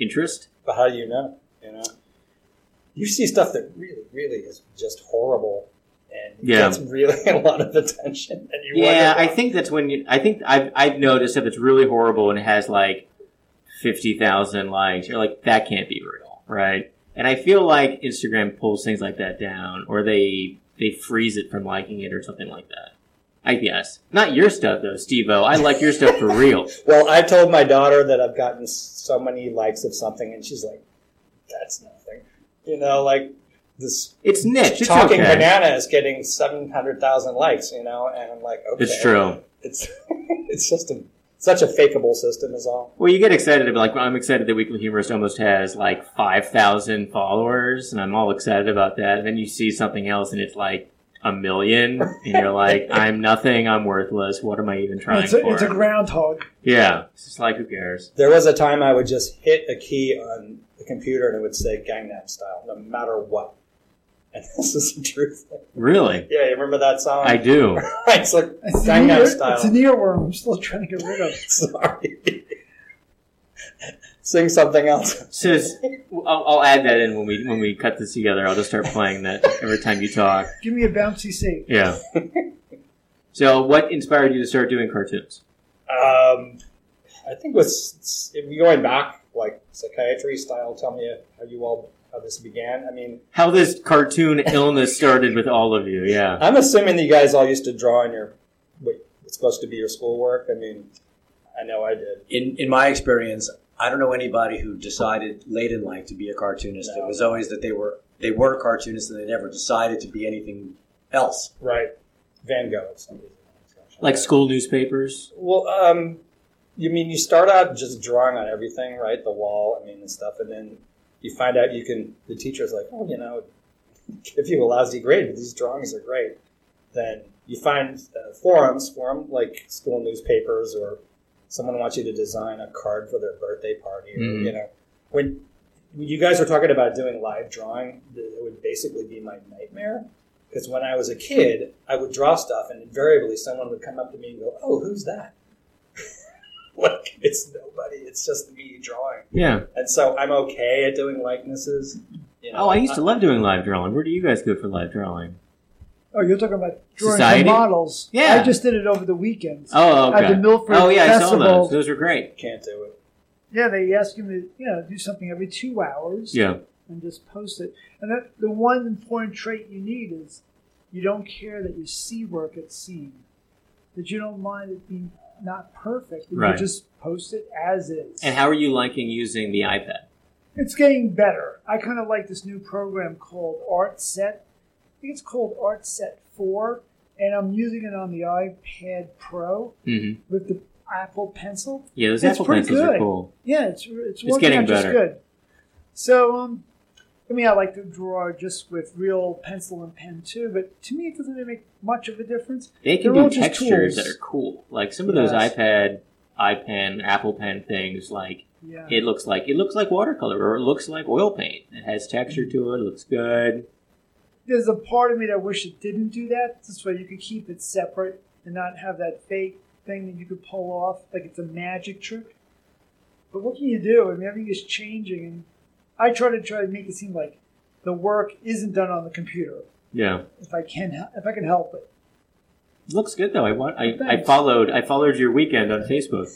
interest. But how do you know? You know, you see stuff that really, really is just horrible, and yeah. gets really a lot of attention. And you yeah, I think that's when you. I think I've I've noticed if it's really horrible and it has like fifty thousand likes, you're like, that can't be real, right? And I feel like Instagram pulls things like that down, or they they freeze it from liking it, or something like that. I guess. Not your stuff, though, Steve-O. I like your stuff for real. Well, I told my daughter that I've gotten so many likes of something, and she's like, that's nothing. You know, like, this it's niche. It's Talking okay. Banana is getting seven hundred thousand likes, you know, and I'm like, okay. It's true. It's it's just a, such a fakeable system is all. Well, you get excited. Like, I'm excited that Weekly Humorist almost has, like, five thousand followers, and I'm all excited about that. And then you see something else, and it's like, a million, and you're like, I'm nothing, I'm worthless, what am I even trying it's a, for? It's a groundhog. Yeah. It's just like, who cares? There was a time I would just hit a key on the computer and it would say Gangnam Style, no matter what. And this is the truth. Really? Yeah, you remember that song? I do. It's like it's Gangnam Style. It's an earworm I'm still trying to get rid of. Sorry. Sing something else. So I'll, I'll add that in when we when we cut this together. I'll just start playing that every time you talk. Give me a bouncy scene. Yeah. So what inspired you to start doing cartoons? Um, I think was going back like psychiatry style. Tell me how you all how this began. I mean, how this cartoon illness started with all of you. Yeah. I'm assuming that you guys all used to draw in your what's supposed to be your schoolwork. I mean, I know I did. In in my experience. I don't know anybody who decided late in life to be a cartoonist. No. It was always that they were they were cartoonists and they never decided to be anything else. Right. Van Gogh. Like school newspapers? Well, um, you mean you start out just drawing on everything, right? The wall, I mean, and stuff. And then you find out you can, the teacher's like, oh, you know, if you a lousy grade, but these drawings are great. Then you find uh, forums, forum like school newspapers or someone wants you to design a card for their birthday party. Or, mm. You know, when you guys were talking about doing live drawing, it would basically be my nightmare. Because when I was a kid, I would draw stuff, and invariably someone would come up to me and go, "Oh, who's that?" Like it's nobody. It's just me drawing. Yeah. And so I'm okay at doing likenesses. You know, oh, I used to love doing live drawing. Where do you guys go for live drawing? Oh, you're talking about drawing the models. Yeah. I just did it over the weekend. Oh, okay. At the Milford Festival. Oh, yeah, Festival. I saw those. Those were great. Can't do it. Yeah, they asked him to, you know, do something every two hours. Yeah. And just post it. And that, the one important trait you need is You don't care that you see work at seen, that you don't mind it being not perfect. Right. You just post it as is. And how are you liking using the iPad? It's getting better. I kind of like this new program called ArtSet. I think it's called ArtSet four, and I'm using it on the iPad Pro mm-hmm. with the Apple Pencil. Yeah, those Apple Pencils good. Are cool. Yeah, it's it's, it's getting better. Good. So, um, I mean, I like to draw just with real pencil and pen too, but to me, it doesn't really make much of a difference. They can They're do textures that are cool, like some of yes. those iPad, iPen, Apple Pen things. Like yeah. it looks like it looks like watercolor, or it looks like oil paint. It has texture to it. It looks good. There's a part of me that wish it didn't do that. This way, you could keep it separate and not have that fake thing that you could pull off, like it's a magic trick. But what can you do? I mean, everything is changing, and I try to try to make it seem like the work isn't done on the computer. Yeah. If I can, if I can help it. It looks good though. I want. I, I followed. I followed your weekend on Facebook.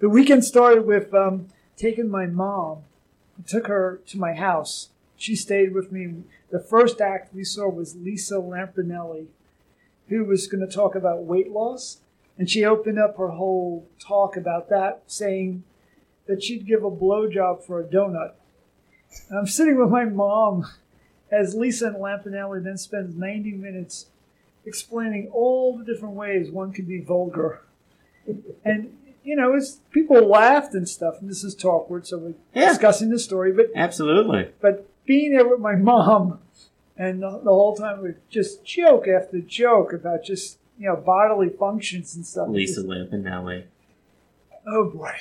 The weekend started with um, taking my mom. I took her to my house. She stayed with me. The first act we saw was Lisa Lampanelli, who was going to talk about weight loss. And she opened up her whole talk about that, saying that she'd give a blowjob for a donut. And I'm sitting with my mom as Lisa and Lampanelli then spends ninety minutes explaining all the different ways one could be vulgar. And, you know, it's, people laughed and stuff, and this is Talkward, so we're yeah. discussing the story. But absolutely. But being there with my mom, and the, the whole time we just joke after joke about just... you know, bodily functions and stuff. Lisa Lampanelli. Oh, boy.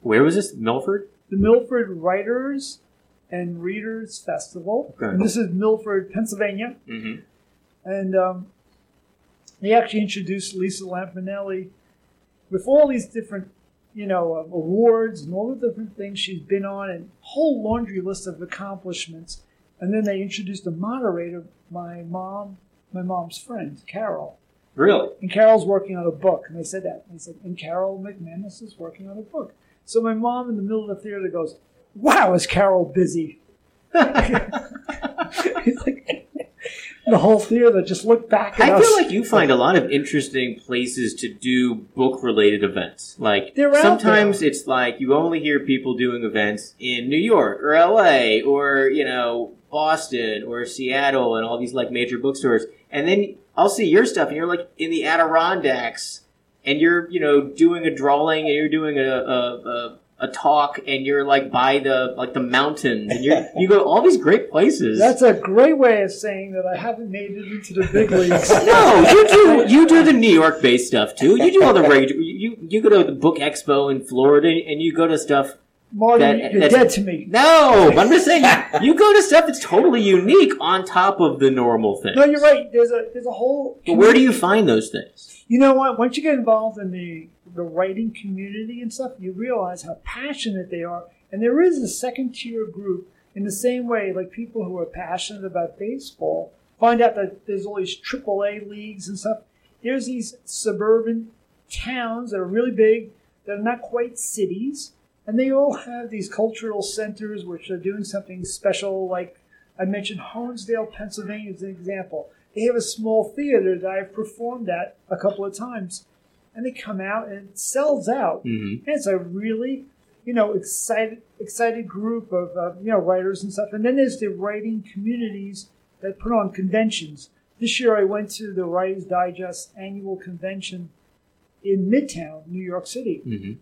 Where was this? Milford? The Milford Writers and Readers Festival. Okay. And this is Milford, Pennsylvania. Mm-hmm. And um, they actually introduced Lisa Lampanelli with all these different, you know, uh, awards and all the different things she's been on and a whole laundry list of accomplishments. And then they introduced a moderator, my mom, my mom's friend, Carol. Really? And Carol's working on a book. And they said that. And they said, and Carol McManus is working on a book. So my mom in the middle of the theater goes, wow, is Carol busy? It's like the whole theater just looked back at I us. I feel like you find a lot of interesting places to do book-related events. Like They're sometimes it's like you only hear people doing events in New York or L A or, you know, Boston or Seattle and all these like major bookstores. And then I'll see your stuff, and you're, like, in the Adirondacks, and you're, you know, doing a drawing, and you're doing a a, a, a talk, and you're, like, by the like the mountains, and you you go to all these great places. That's a great way of saying that I haven't made it into the big leagues. No, you do you do the New York-based stuff, too. You do all the regular you, – you go to the Book Expo in Florida, and you go to stuff – Marty, that, you're dead to me. No, but I'm just saying, you go to stuff that's totally unique on top of the normal things. No, you're right. There's a there's a whole... But where do you find those things? You know what? Once you get involved in the, the writing community and stuff, you realize how passionate they are. And there is a second-tier group in the same way, like people who are passionate about baseball find out that there's all these triple A leagues and stuff. There's these suburban towns that are really big, that are not quite cities. And they all have these cultural centers which are doing something special, like I mentioned Honesdale, Pennsylvania as an example. They have a small theater that I've performed at a couple of times, and they come out and it sells out. Mm-hmm. And it's a really, you know, excited excited group of, uh, you know, writers and stuff. And then there's the writing communities that put on conventions. This year I went to the Writers Digest annual convention in Midtown, New York City. Mm-hmm.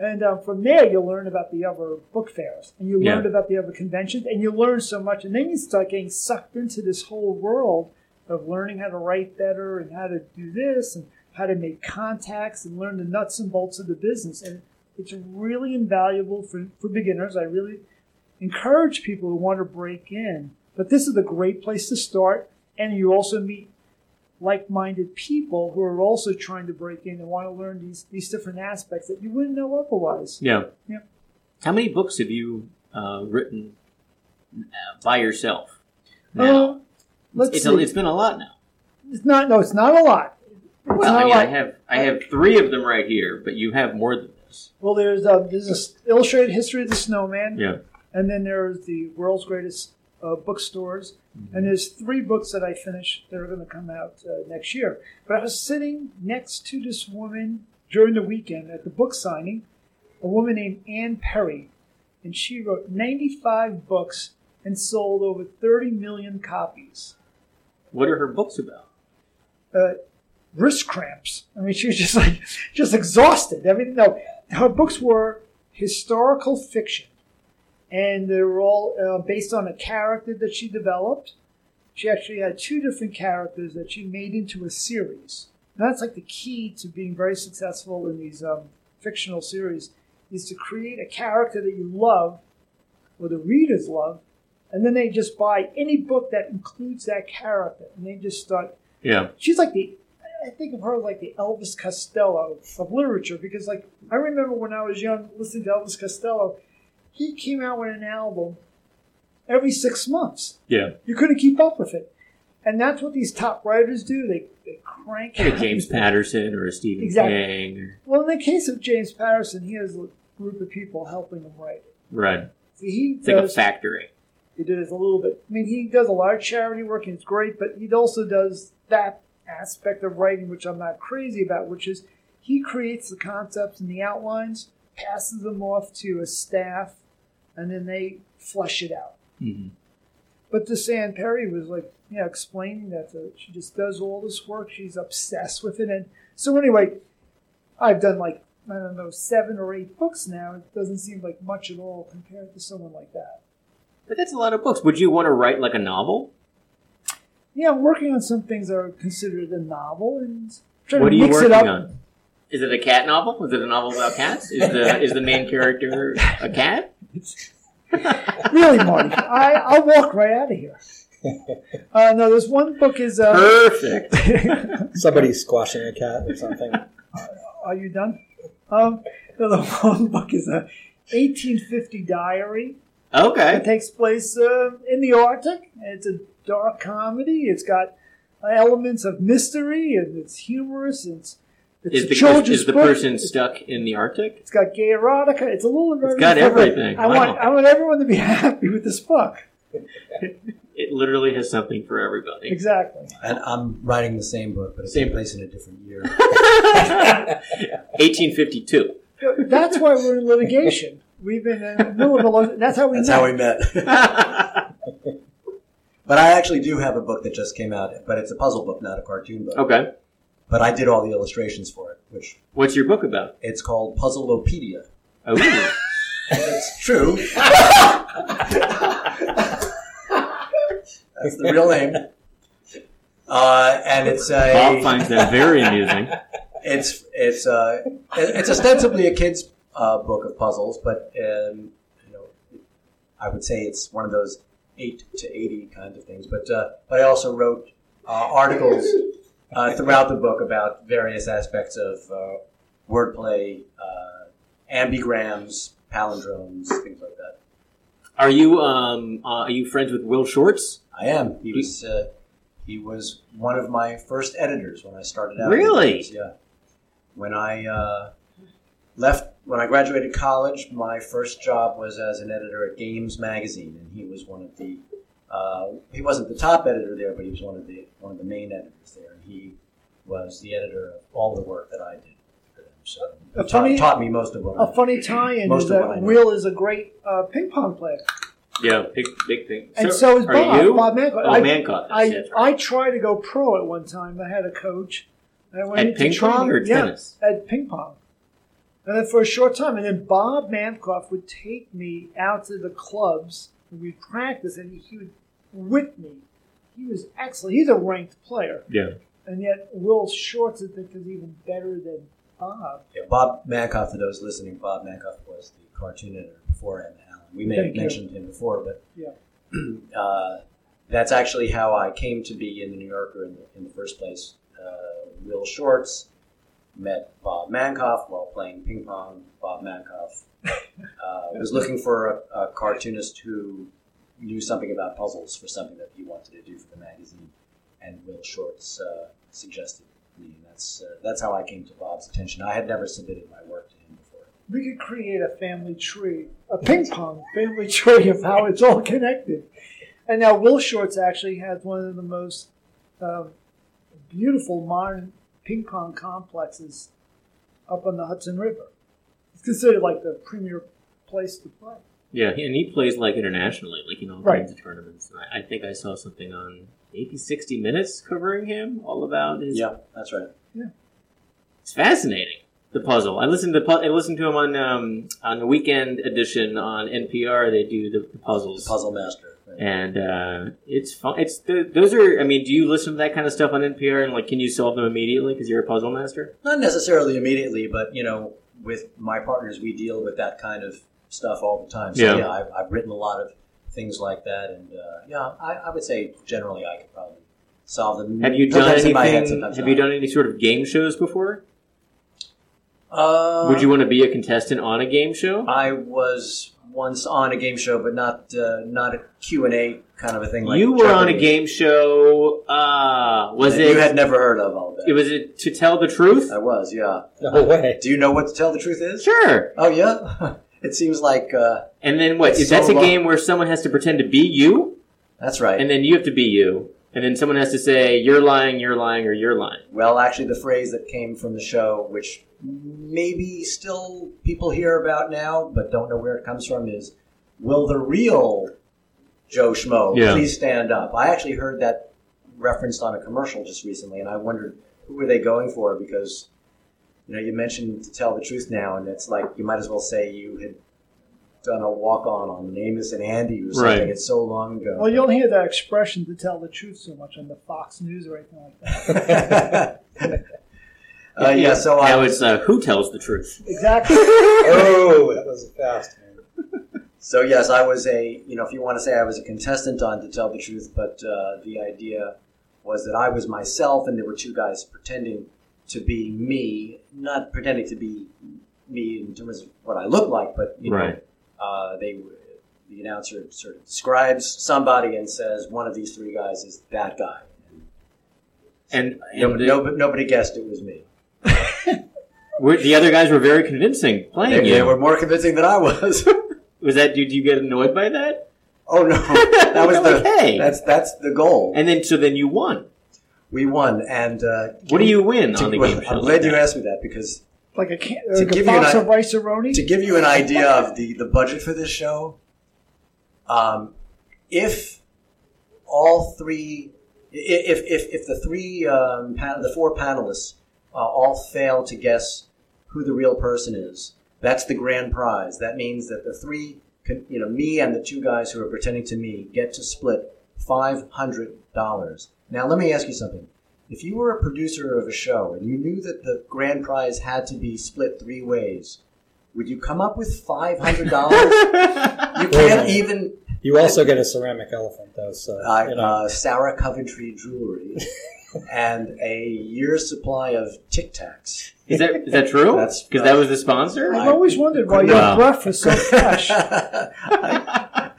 And um, from there, you learn about the other book fairs, and you yeah. learn about the other conventions, and you learn so much. And then you start getting sucked into this whole world of learning how to write better and how to do this and how to make contacts and learn the nuts and bolts of the business. And it's really invaluable for, for beginners. I really encourage people who want to break in. But this is a great place to start, and you also meet like-minded people who are also trying to break in and want to learn these, these different aspects that you wouldn't know otherwise. Yeah. yeah. How many books have you uh, written by yourself now? Uh, let's it's, see. A, it's been a lot now. It's not. No, it's not a lot. It's well, I mean, I have I have three of them right here, but you have more than this. Well, there's a, there's a Illustrated History of the Snowman. Yeah. And then there's the World's Greatest uh, Bookstores. And there's three books that I finished that are going to come out uh, next year. But I was sitting next to this woman during the weekend at the book signing, a woman named Ann Perry. And she wrote ninety-five books and sold over thirty million copies. What are her books about? Uh, wrist cramps. I mean, she was just like, just exhausted. I mean, no, her books were historical fiction. And they were all uh, based on a character that she developed. She actually had two different characters that she made into a series. And that's like the key to being very successful in these um, fictional series, is to create a character that you love, or the readers love, and then they just buy any book that includes that character. And they just start... Yeah. She's like the... I think of her like the Elvis Costello of literature, because like I remember when I was young listening to Elvis Costello... He came out with an album every six months. Yeah. You couldn't keep up with it. And that's what these top writers do. They, they crank like out. Like a James Patterson or a Stephen exactly. King. Well, in the case of James Patterson, he has a group of people helping him write it. Right. So he it's does, like a factory. He does a little bit. I mean, he does a lot of charity work, and it's great, but he also does that aspect of writing, which I'm not crazy about, which is he creates the concepts and the outlines, passes them off to a staff, and then they flesh it out. Mm-hmm. But this Ann Perry was like, you know, explaining that to, she just does all this work. She's obsessed with it. And so anyway, I've done like, I don't know, seven or eight books now. It doesn't seem like much at all compared to someone like that. But that's a lot of books. Would you want to write like a novel? Yeah, I'm working on some things that are considered a novel. And trying what to are mix you working it up. On? Is it a cat novel? Is it a novel about cats? Is the is the main character a cat? Really, Marty, I, I'll walk right out of here. Uh, no, this one book is... Uh, Perfect. Somebody's squashing a cat or something. Uh, are you done? Um, no, the one book is a eighteen fifty diary. Okay. It takes place uh, in the Arctic. It's a dark comedy. It's got elements of mystery, and it's humorous, and it's... It's is the, is the person stuck in the Arctic? It's got gay erotica. It's a little... It's got everything. I wow. want I want everyone to be happy with this book. It literally has something for everybody. Exactly. And I'm writing the same book, but it's same place in a different year. eighteen fifty-two. That's why we're in litigation. We've been in the middle of a long... That's how we that's met. That's how we met. But I actually do have a book that just came out, but it's a puzzle book, not a cartoon book. Okay. But I did all the illustrations for it. Which What's your book about? It's called Puzzlepedia. Oh, really? That's true. That's the real name. Uh, and it's a... Bob finds that very amusing. It's it's uh, it's ostensibly a kid's uh, book of puzzles, but um, you know, I would say it's one of those eight to eighty kind of things. But uh, but I also wrote uh, articles. Uh, throughout the book about various aspects of uh, wordplay, uh, ambigrams, palindromes, things like that. Are you um, uh, are you friends with Will Shortz? I am. He was uh, he was one of my first editors when I started out. Really? Yeah. When I uh, left, when I graduated college, my first job was as an editor at Games Magazine, and he was one of the... Uh, he wasn't the top editor there, but he was one of the one of the main editors there, and he was the editor of all the work that I did for them. So a ta- funny, taught me most of what. A I funny tie-in is that Will is a great uh, ping pong player. Yeah, big big thing. And so, so is Bob. You? Bob Mankoff. Oh, Mankoff. I, I, I tried to go pro at one time. I had a coach. I went at ping pong or yeah, tennis? At ping pong. And then for a short time, and then Bob Mankoff would take me out to the clubs. We'd practice, and he would whip me. He was excellent. He's a ranked player. Yeah. And yet, Will Shortz, I think, is even better than Bob. Yeah, Bob Mankoff, for those listening, Bob Mankoff was the cartoon editor before Emma Allen. We may Thank have mentioned you. him before, but yeah. uh, that's actually how I came to be in the New Yorker in the, in the first place. Uh, Will Shortz met Bob Mankoff while playing ping pong. Bob Mankoff uh, was looking for a, a cartoonist who knew something about puzzles for something that he wanted to do for the magazine, and Will Shortz uh, suggested me, and that's uh, that's how I came to Bob's attention. I had never submitted my work to him before. We could create a family tree, a ping pong family tree of how it's all connected. And now Will Shortz actually has one of the most uh, beautiful modern ping pong complexes up on the Hudson River. It's considered like the premier place to play. Yeah, and he plays like internationally, like in all kinds of tournaments. And I, I think I saw something on maybe sixty minutes covering him, all about his. Yeah, that's right. Yeah, it's fascinating. The puzzle. I listened to I listened to him on um, on the weekend edition on N P R. They do the, the puzzles, the Puzzle Master, right. And uh, it's fun. It's the, those are. I mean, do you listen to that kind of stuff on N P R? And like, can you solve them immediately because you're a puzzle master? Not necessarily immediately, but you know, with my partners, we deal with that kind of stuff all the time. So yeah, yeah I've, I've written a lot of things like that, and uh, yeah, I, I would say generally I could probably solve them. Have you done anything? Have not. you done any sort of game shows before? Uh, Would you want to be a contestant on a game show? I was once on a game show, but not uh, not a Q and A kind of a thing. Like you were Jeopardy. On a game show. Uh, was and it? You had never heard of all that. It was it To Tell the Truth. I was, yeah. No way. Do you know what To Tell the Truth is? Sure. Oh yeah. It seems like. Uh, and then what? Is so that's long. A game where someone has to pretend to be you. That's right. And then you have to be you. And then someone has to say, you're lying, you're lying, or you're lying. Well, actually, the phrase that came from the show, which maybe still people hear about now, but don't know where it comes from, is, will the real Joe Schmo yeah. please stand up? I actually heard that referenced on a commercial just recently, and I wondered, who were they going for? Because, you know, you mentioned To Tell the Truth now, and it's like, you might as well say you had done a walk-on on Amos and Andy or something. Right. It's so long ago. Well, you don't hear that expression, to tell the truth, so much on the Fox News or anything like that. uh, yeah, yeah, so now I, it's uh, who tells the truth. Exactly. Oh, that was fast, man. So, yes, I was a, you know, if you want to say I was a contestant on To Tell the Truth, but uh, the idea was that I was myself, and there were two guys pretending to be me, not pretending to be me in terms of what I look like, but, you know, right. Uh, they, the announcer sort of describes somebody and says, one of these three guys is that guy. And, and nobody, they, nobody, nobody guessed it was me. The other guys were very convincing playing they, you. They were more convincing than I was. Was that, did you get annoyed by that? Oh, no. That was the, okay. that's, that's the goal. And then, so then you won. We won. And, uh, what do you win to, on the well, game show? I'm glad you asked me that because Like a, can- to, like give a box an, of rice-a-roni? To give you an idea of the, the budget for this show, um, if all three, if if, if the three, um, pan- the four panelists uh, all fail to guess who the real person is, that's the grand prize. That means that the three, can, you know, me and the two guys who are pretending to me get to split five hundred dollars. Now, let me ask you something. If you were a producer of a show and you knew that the grand prize had to be split three ways, would you come up with five hundred dollars? You can't even... You also get a ceramic elephant, though. So, uh, you know. uh, Sarah Coventry jewelry and a year's supply of Tic Tacs. Is that is that true? Because uh, that was the sponsor? I've I always wondered why your breath was so fresh. I,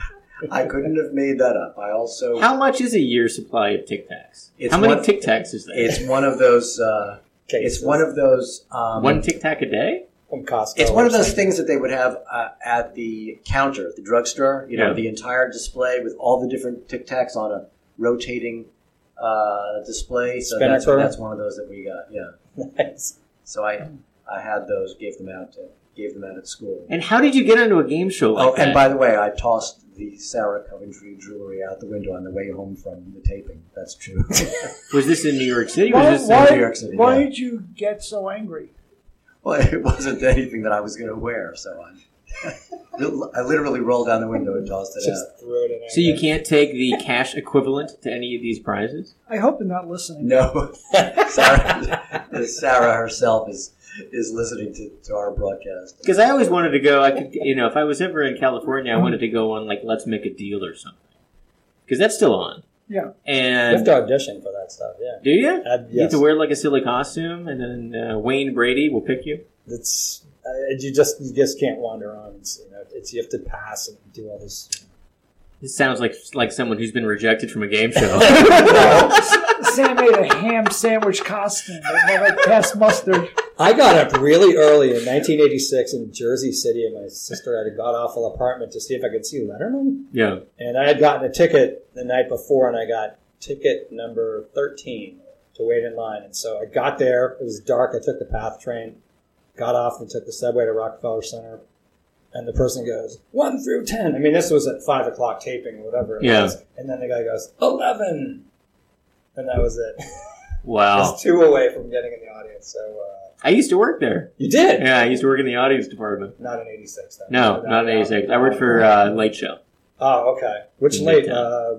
I couldn't have made that up. I also. How much is a year's supply of Tic Tacs? How many one, Tic Tacs is that? It's one of those. Uh, it's one of those. Um, one Tic Tac a day from Costco. It's one of those things that they would have uh, at the counter at the drugstore. You know, yeah. The entire display with all the different Tic Tacs on a rotating uh, display. So that's, that's one of those that we got. Yeah. Nice. So I, I had those. Gave them out. To, gave them out at school. And how did you get into a game show like oh, that? Oh, and by the way, I tossed the Sarah Coventry jewelry out the window on the way home from the taping. That's true. Was this in New York City? Why, was this why, in New York City? Why yeah. did you get so angry? Well, it wasn't anything that I was going to wear, so I, I literally rolled down the window and tossed it Just out. Threw it in so you can't take the cash equivalent to any of these prizes? I hope they're not listening. No. Sarah, Sarah herself is... is listening to, to our broadcast. Because I always wanted to go, I could, you know, if I was ever in California, I wanted to go on, like, Let's Make a Deal or something. Because that's still on. Yeah. And you have to audition for that stuff, yeah. Do you? Uh, yes. You have to wear, like, a silly costume, and then uh, Wayne Brady will pick you? It's, uh, you just you just can't wander on. It's, you know, it's, you have to pass and do all this. You know. This sounds like like someone who's been rejected from a game show. Sam made a ham sandwich costume that never passed mustard. I got up really early in nineteen eighty-six in Jersey City, and my sister had a god-awful apartment to see if I could see Letterman. Yeah. And I had gotten a ticket the night before, and I got ticket number thirteen to wait in line. And so I got there. It was dark. I took the PATH train, got off, and took the subway to Rockefeller Center. And the person goes, one through ten. I mean, this was at five o'clock taping or whatever it yeah. was. And then the guy goes, eleven. And that was it. Wow. Just two away from getting in the audience. So uh, I used to work there. You did? Yeah, I used to work in the audience department. Not in eighty-six, though. No, not in eighty-six. I worked for uh, Late Show. Oh, okay. Which Late? Uh,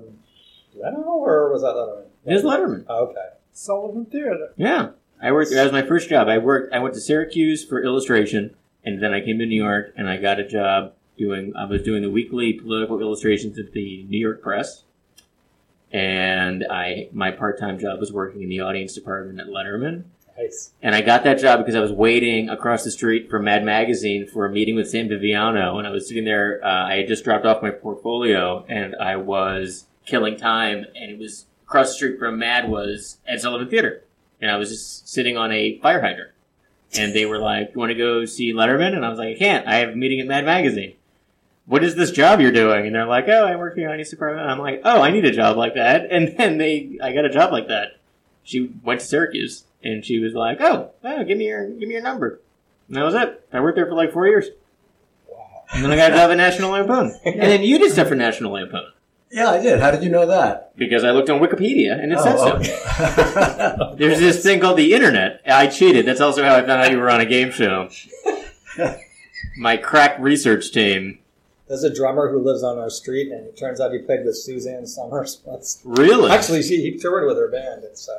Leno, or was that Letterman? It was Letterman. Oh, okay. Sullivan Theater. Yeah. I worked. That was my first job. I worked. I went to Syracuse for illustration, and then I came to New York, and I got a job doing... I was doing the weekly political illustrations at the New York Press. And I, my part-time job was working in the audience department at Letterman. Nice. And I got that job because I was waiting across the street from Mad Magazine for a meeting with Sam Viviano. And I was sitting there. Uh, I had just dropped off my portfolio, and I was killing time. And it was across the street from Mad was Ed Sullivan Theater. And I was just sitting on a fire hydrant. And they were like, "You want to go see Letterman?" And I was like, "I can't. I have a meeting at Mad Magazine." "What is this job you're doing?" And they're like, "Oh, I work in the audience department." And I'm like, "Oh, I need a job like that." And then they, I got a job like that. She went to Syracuse, and she was like, "Oh, oh, give me your, give me your number." And that was it. I worked there for like four years. Wow. And then I got a job at National Lampoon. And then you did stuff for National Lampoon. Yeah, I did. How did you know that? Because I looked on Wikipedia, and it oh, said so. Okay. There's this thing called the internet. I cheated. That's also how I found out you were on a game show. My crack research team. There's a drummer who lives on our street, and it turns out he played with Suzanne Summers once. Really? Actually, she, he toured with her band, and so...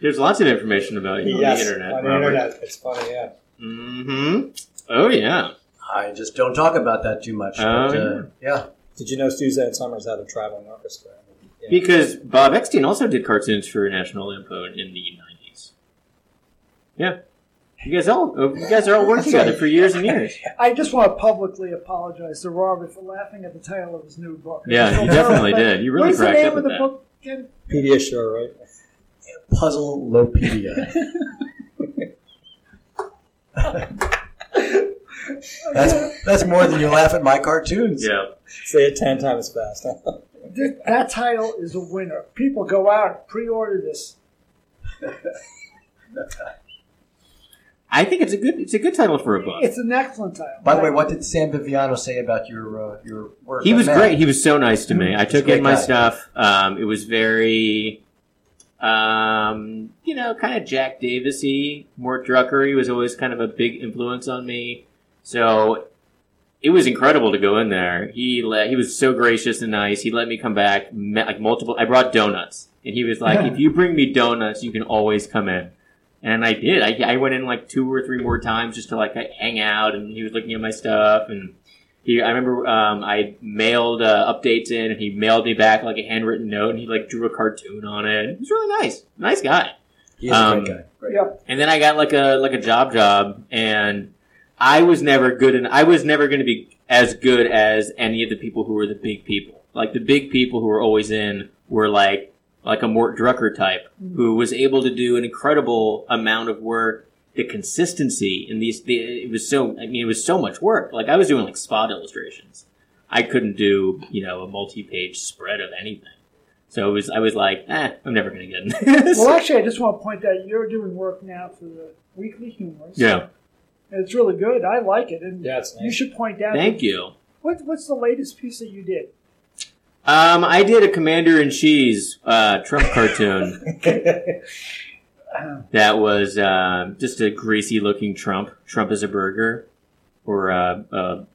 There's lots of information about you yes, on the internet, on the Robert. internet. It's funny, yeah. Mm-hmm. Oh, yeah. I just don't talk about that too much. Um, but, uh, yeah. Did you know Suzanne Summers had a traveling orchestra? Yeah. Because Bob Eckstein also did cartoons for National Lampoon in the nineties. Yeah. You guys all you guys are all working together for years and years. I just want to publicly apologize to Robert for laughing at the title of his new book. Yeah, you definitely did. You really cracked up with that. What is the name of the book again? Pediasure, right? Yeah, Puzzle-lopedia. That's, that's more than you laugh at my cartoons. Yeah. Say it ten times fast. That title is a winner. People go out and pre-order this. I think it's a good it's a good title for a book. It's an excellent title. By the way, what did Sam Viviano say about your uh, your work? He was Mad? great. He was so nice to me. I took in my guy. stuff. Um, it was very, um, you know, kind of Jack Davis-y. Mort Drucker, he was always kind of a big influence on me. So it was incredible to go in there. He let, he was so gracious and nice. He let me come back like multiple. I brought donuts, and he was like, "If you bring me donuts, you can always come in." And I did. I, I went in like two or three more times just to like hang out. And he was looking at my stuff, and he. I remember um, I mailed uh, updates in, and he mailed me back like a handwritten note, and he like drew a cartoon on it. He was really nice, nice guy. He's um, a great guy. Great. Yep. And then I got like a like a job job, and I was never good, and I was never going to be as good as any of the people who were the big people. Like the big people who were always in were like. like a Mort Drucker type, who was able to do an incredible amount of work. The consistency in these, the, it was so, I mean, it was so much work. Like I was doing like spot illustrations. I couldn't do, you know, a multi-page spread of anything. So it was, I was like, eh, I'm never going to get in this. Well, actually, I just want to point out you're doing work now for the Weekly Humorist. Yeah. And it's really good. I like it. And yeah, it's nice. You should point out. Thank you. What, what's the latest piece that you did? Um, I did a Commander in Cheese uh, Trump cartoon that was uh, just a greasy-looking Trump. Trump is a burger, or a, a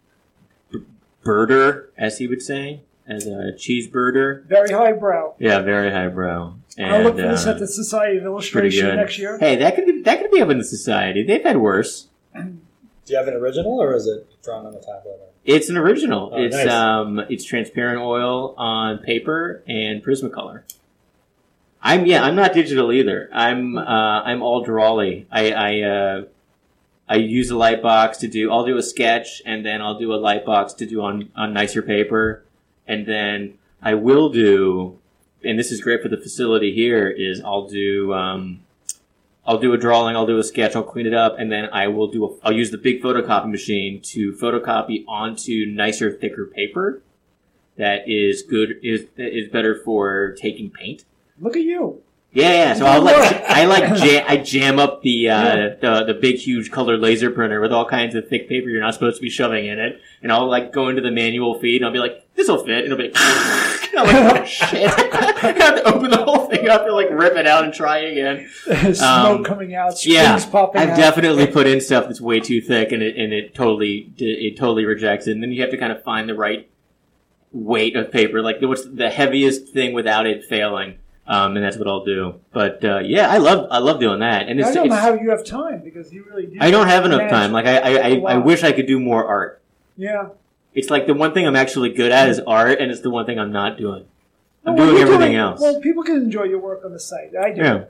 b- birder, as he would say, as a cheeseburger. Very highbrow. Yeah, very highbrow. And, I'll look for this uh, at the Society of Illustration next year. Hey, that could be, that could be up in the Society. They've had worse. Do you have an original, or is it drawn on the tablet? It's an original. Oh, it's nice. um, it's transparent oil on paper and Prismacolor. I'm yeah, I'm not digital either. I'm uh, I'm all drawly. I I, uh, I use a lightbox to do. I'll do a sketch, and then I'll do a lightbox to do on, on nicer paper, and then I will do. And this is great for the facility here. Is I'll do um, I'll do a drawing, I'll do a sketch, I'll clean it up, and then I will do. A, I'll use the big photocopy machine to photocopy onto nicer, thicker paper that is good is is better for taking paint. Look at you! Yeah, yeah. So I like I like jam, I jam up the uh, yeah. the the big huge color laser printer with all kinds of thick paper you're not supposed to be shoving in it, and I'll like go into the manual feed and I'll be like, this will fit, and it'll be like, and I'm like, oh shit! I have to open the whole thing up and like rip it out and try again. Smoke um, coming out, springs yeah, popping I've out. I've definitely put in stuff that's way too thick, and it and it totally it totally rejects it. And then you have to kind of find the right weight of paper, like what's the heaviest thing without it failing. Um, and that's what I'll do. But, uh, yeah, I love, I love doing that. And it's, I don't it's, know how you have time because you really do. I don't have enough time. Like, I, I, I, I wish I could do more art. Yeah. It's like the one thing I'm actually good at is art, and it's the one thing I'm not doing. I'm well, doing everything doing, else. Well, people can enjoy your work on the site. I do. Yeah.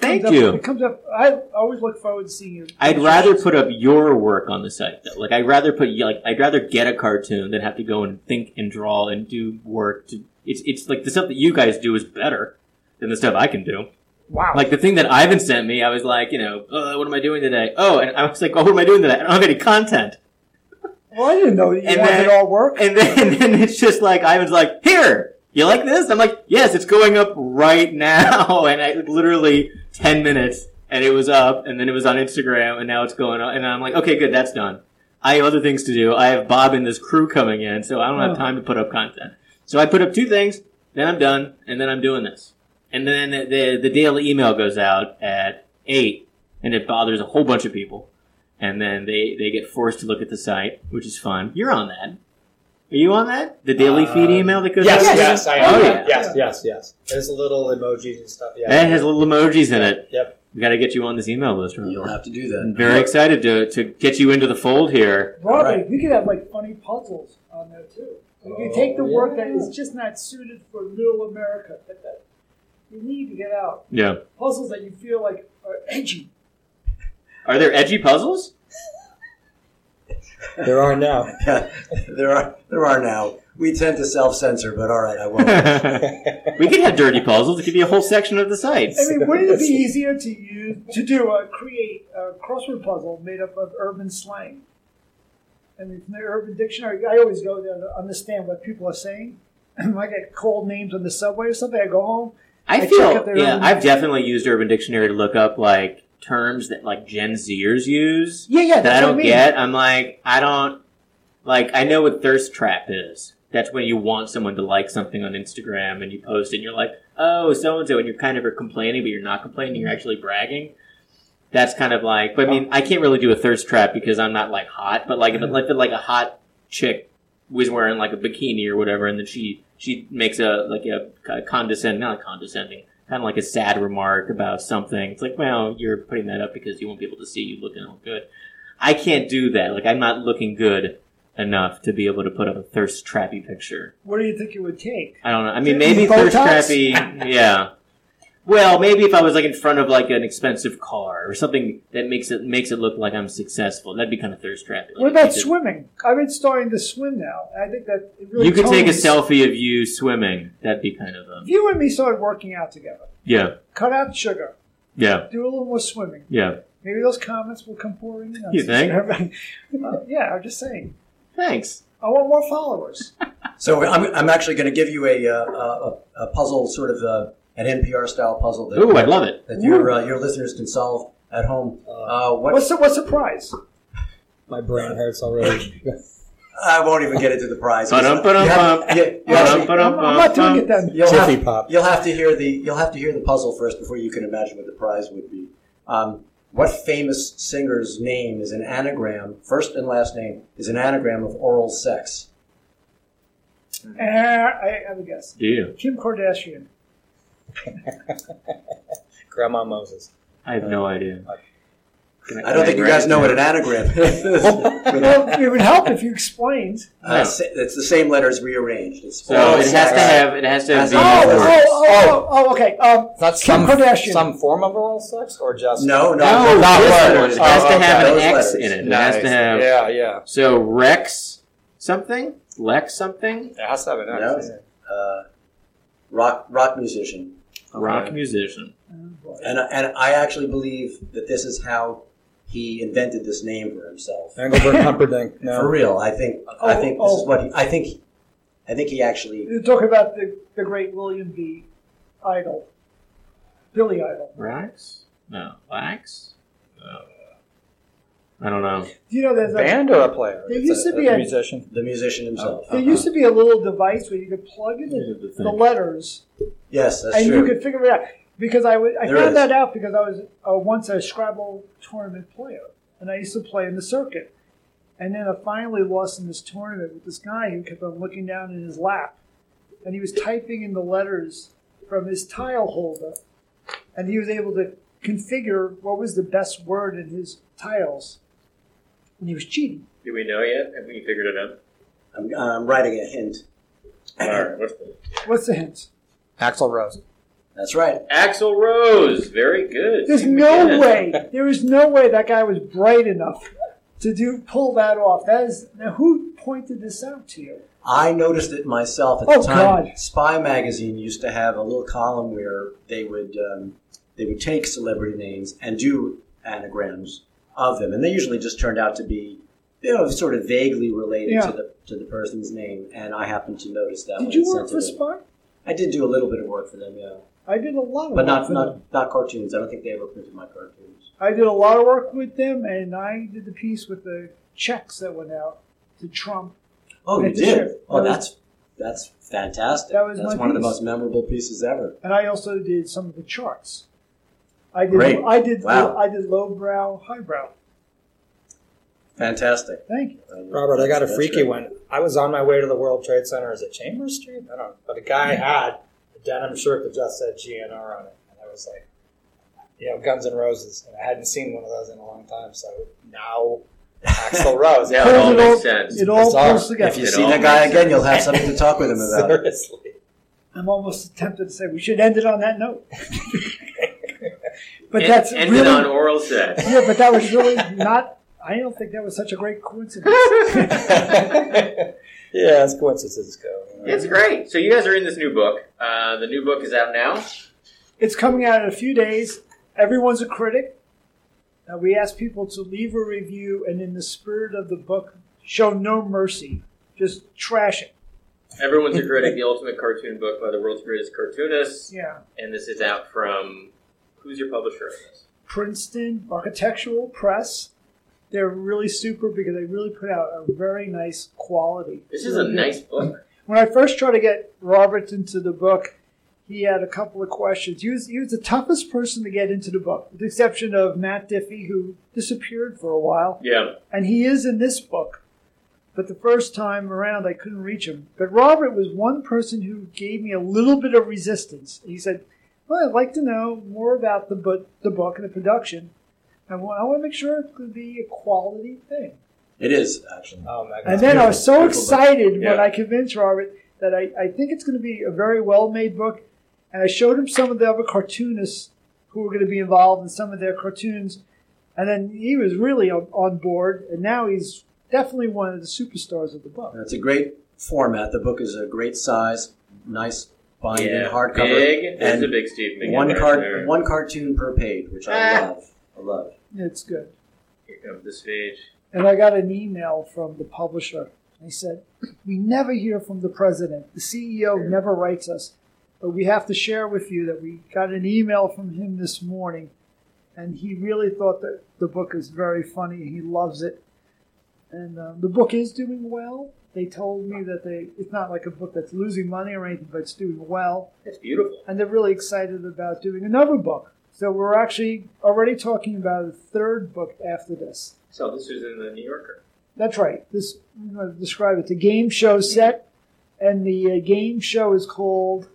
Thank up, you. It comes up. I always look forward to seeing your. I'd rather put up your work on the site, though. Like, I'd rather put, like, I'd rather get a cartoon than have to go and think and draw and do work to. It's, it's like the stuff that you guys do is better. Than the stuff I can do. Wow. Like the thing that Ivan sent me, I was like, you know, oh, what am I doing today? Oh, and I was like, oh, what am I doing today? I don't have any content. Well, I didn't know that you and had then, it all work. And then, and then it's just like, Ivan's like, here, you like this? I'm like, yes, it's going up right now. And I literally ten minutes and it was up and then it was on Instagram and now it's going on. And I'm like, okay, good, that's done. I have other things to do. I have Bob and this crew coming in, so I don't oh. have time to put up content. So I put up two things, then I'm done, and then I'm doing this. And then the, the the daily email goes out at eight, and it bothers a whole bunch of people. And then they, they get forced to look at the site, which is fun. You're on that. Are you on that? The daily um, feed email that goes yes, out? Yes, yes, I am. Oh, yeah. Yes, yes, yes. There's little emojis and stuff. Yeah, and it has little emojis in it. Yep. We've got to get you on this email list. Remember? You'll have to do that. I'm very excited to to get you into the fold here. Robert, right. We could have, like, funny puzzles on there, too. We could oh, take the work yeah. that is just not suited for middle America, but that... You need to get out. Yeah. Puzzles that you feel like are edgy. Are there edgy puzzles? There are now. Yeah, there are there are now. We tend to self-censor, but all right, I won't. We could have dirty puzzles. It could be a whole section of the site. I mean, wouldn't it be easier to use, to do a create a crossword puzzle made up of urban slang? I mean, from the Urban Dictionary, I always go there to understand what people are saying. I get cold names on the subway or something. I go home. I, I feel, yeah, I've definitely used Urban Dictionary to look up, like, terms that, like, Gen Zers use. Yeah, yeah, that's That I don't what I mean. get. I'm like, I don't, like, I know what thirst trap is. That's when you want someone to like something on Instagram and you post it and you're like, oh, so-and-so, and you're kind of complaining, but you're not complaining, you're actually bragging. That's kind of like, but I mean, I can't really do a thirst trap because I'm not, like, hot, but, like, if, like, if, like a hot chick was wearing, like, a bikini or whatever, and then she... She makes a, like, a condescending, not condescending, kind of like a sad remark about something. It's like, well, you're putting that up because you won't be able to see you looking all good. I can't do that. Like, I'm not looking good enough to be able to put up a thirst trappy picture. What do you think it would take? I don't know. I mean, maybe thirst trappy, yeah. Well, maybe if I was, like, in front of, like, an expensive car or something that makes it makes it look like I'm successful. That'd be kind of thirst-trappy. Like, what about swimming? I've been starting to swim now. I think that it really You could tones. Take a selfie of you swimming. That'd be kind of a... If you and me started working out together. Yeah. Cut out sugar. Yeah. Do a little more swimming. Yeah. Maybe those comments will come pouring in. You think? uh, yeah, I'm just saying. Thanks. I want more followers. So I'm, I'm actually going to give you a, a, a puzzle sort of... A, An N P R-style puzzle that, Ooh, I love it. that your uh, your listeners can solve at home. Uh, what, what's the what's the prize? My brain hurts already. I won't even get into the prize. I'm not doing it then. You'll have, pop. you'll have to hear the you'll have to hear the puzzle first before you can imagine what the prize would be. Um, what famous singer's name is an anagram? First and last name is an anagram of oral sex. Uh, I have a guess. Do you? Kim Kardashian. Grandma Moses. I have no idea. I, I don't think you guys know what an anagram is. Well, it would help if you explained. Uh, it's the same letters rearranged. It's so it has sex. to have. It has to have. Oh, oh, oh, oh, oh, okay. Um, That's Kim some, Kardashian. Some form of oral sex, or just no, no, no, no not letters. It has oh, to okay. have an Those X letters. in it. It nice. has to have. Yeah, yeah. So Rex something, Lex something. It has to have an X. No. In it. Uh, rock rock musician. a rock musician. Oh, and and I actually believe that this is how he invented this name for himself. Engelbert Humperdinck. No. For real, I think. Oh, I think this oh. is what he, I think. He, I think he actually. You're talking about the the great William B. Idle, Billy Idol. Rax? No, Lax? No. I don't know. Do you know there's a band or a player? There used a, to be a, a musician. The musician himself. Oh, there uh-huh. used to be a little device where you could plug in the, the letters. Yes, that's and true. And you could figure it out. Because I, would, I found is. that out because I was uh, once a Scrabble tournament player. And I used to play in the circuit. And then I finally lost in this tournament with this guy who kept on looking down in his lap. And he was typing in the letters from his tile holder. And he was able to configure what was the best word in his tiles. And he was cheating. Do we know yet? Have we figured it out? I'm, I'm writing a hint. All right, what's the hint? What's the hint? Axl Rose. That's right. Axl Rose. Very good. There's Steve no McGinn. way. There is no way that guy was bright enough to do pull that off. That is now who pointed this out to you? I noticed it myself at oh, the time. God. Spy magazine used to have a little column where they would um, they would take celebrity names and do anagrams of them, and they usually just turned out to be, you know, sort of vaguely related yeah. to the to the person's name. And I happened to notice that. Did you work for Spy? I did do a little bit of work for them. Yeah, I did a lot of but work not, for not, them, but not not cartoons. I don't think they ever printed my cartoons. I did a lot of work with them, and I did the piece with the checks that went out to Trump. Oh, you did? Oh, that's that's fantastic. That was that's one of the most memorable pieces ever. And I also did some of the charts. I did. Great. I did. Wow. I did lowbrow, highbrow. Fantastic. Thank you, Robert. I got a freaky one. I was on my way to the World Trade Center. Is it Chambers Street? I don't know. But a guy had a denim shirt that just said G N R on it, and I was like, you know, Guns N' Roses. And I hadn't seen one of those in a long time, so now. Axl Rose. Yeah, it all it makes all, sense. It all pulls together. If you it see that guy again, you'll have something to talk with him about. Seriously. I'm almost tempted to say we should end it on that note. But end, that's ended really, on oral sex. Yeah, but that was really not. I don't think that was such a great coincidence. Yeah, as coincidences go. It's great. So you guys are in this new book. Uh, the new book is out now. It's coming out in a few days. Everyone's a Critic. Uh, we ask people to leave a review, and in the spirit of the book, show no mercy. Just trash it. Everyone's a Critic, The Ultimate Cartoon Book by the World's Greatest Cartoonists. Yeah. And this is out from, who's your publisher on this? Princeton Architectural Press. They're really super because they really put out a very nice quality. This is a nice book. When I first tried to get Robert into the book, he had a couple of questions. He was, he was the toughest person to get into the book, with the exception of Matt Diffee, who disappeared for a while. Yeah. And he is in this book. But the first time around, I couldn't reach him. But Robert was one person who gave me a little bit of resistance. He said, well, I'd like to know more about the book, the book and the production. And I want to make sure it's going to be a quality thing. It is, actually. Oh, my God. And then I was so excited yeah. when I convinced Robert that I, I think it's going to be a very well-made book. And I showed him some of the other cartoonists who were going to be involved in some of their cartoons. And then he was really on board. And now he's definitely one of the superstars of the book. It's a great format. The book is a great size, nice binding, yeah, hardcover. Big. That's a big Steve McGinn. One, car- one cartoon per page, which I ah. love. I love. It's good. Here comes this page. And I got an email from the publisher. He said, we never hear from the president. The C E O sure. never writes us. But we have to share with you that we got an email from him this morning, and he really thought that the book is very funny. He loves it. And um, the book is doing well. They told me that they it's not like a book that's losing money or anything, but it's doing well. It's beautiful. And they're really excited about doing another book. So we're actually already talking about a third book after this. So this is in the New Yorker. That's right. This, I'm going to describe it. The game show set, and the uh, game show is called...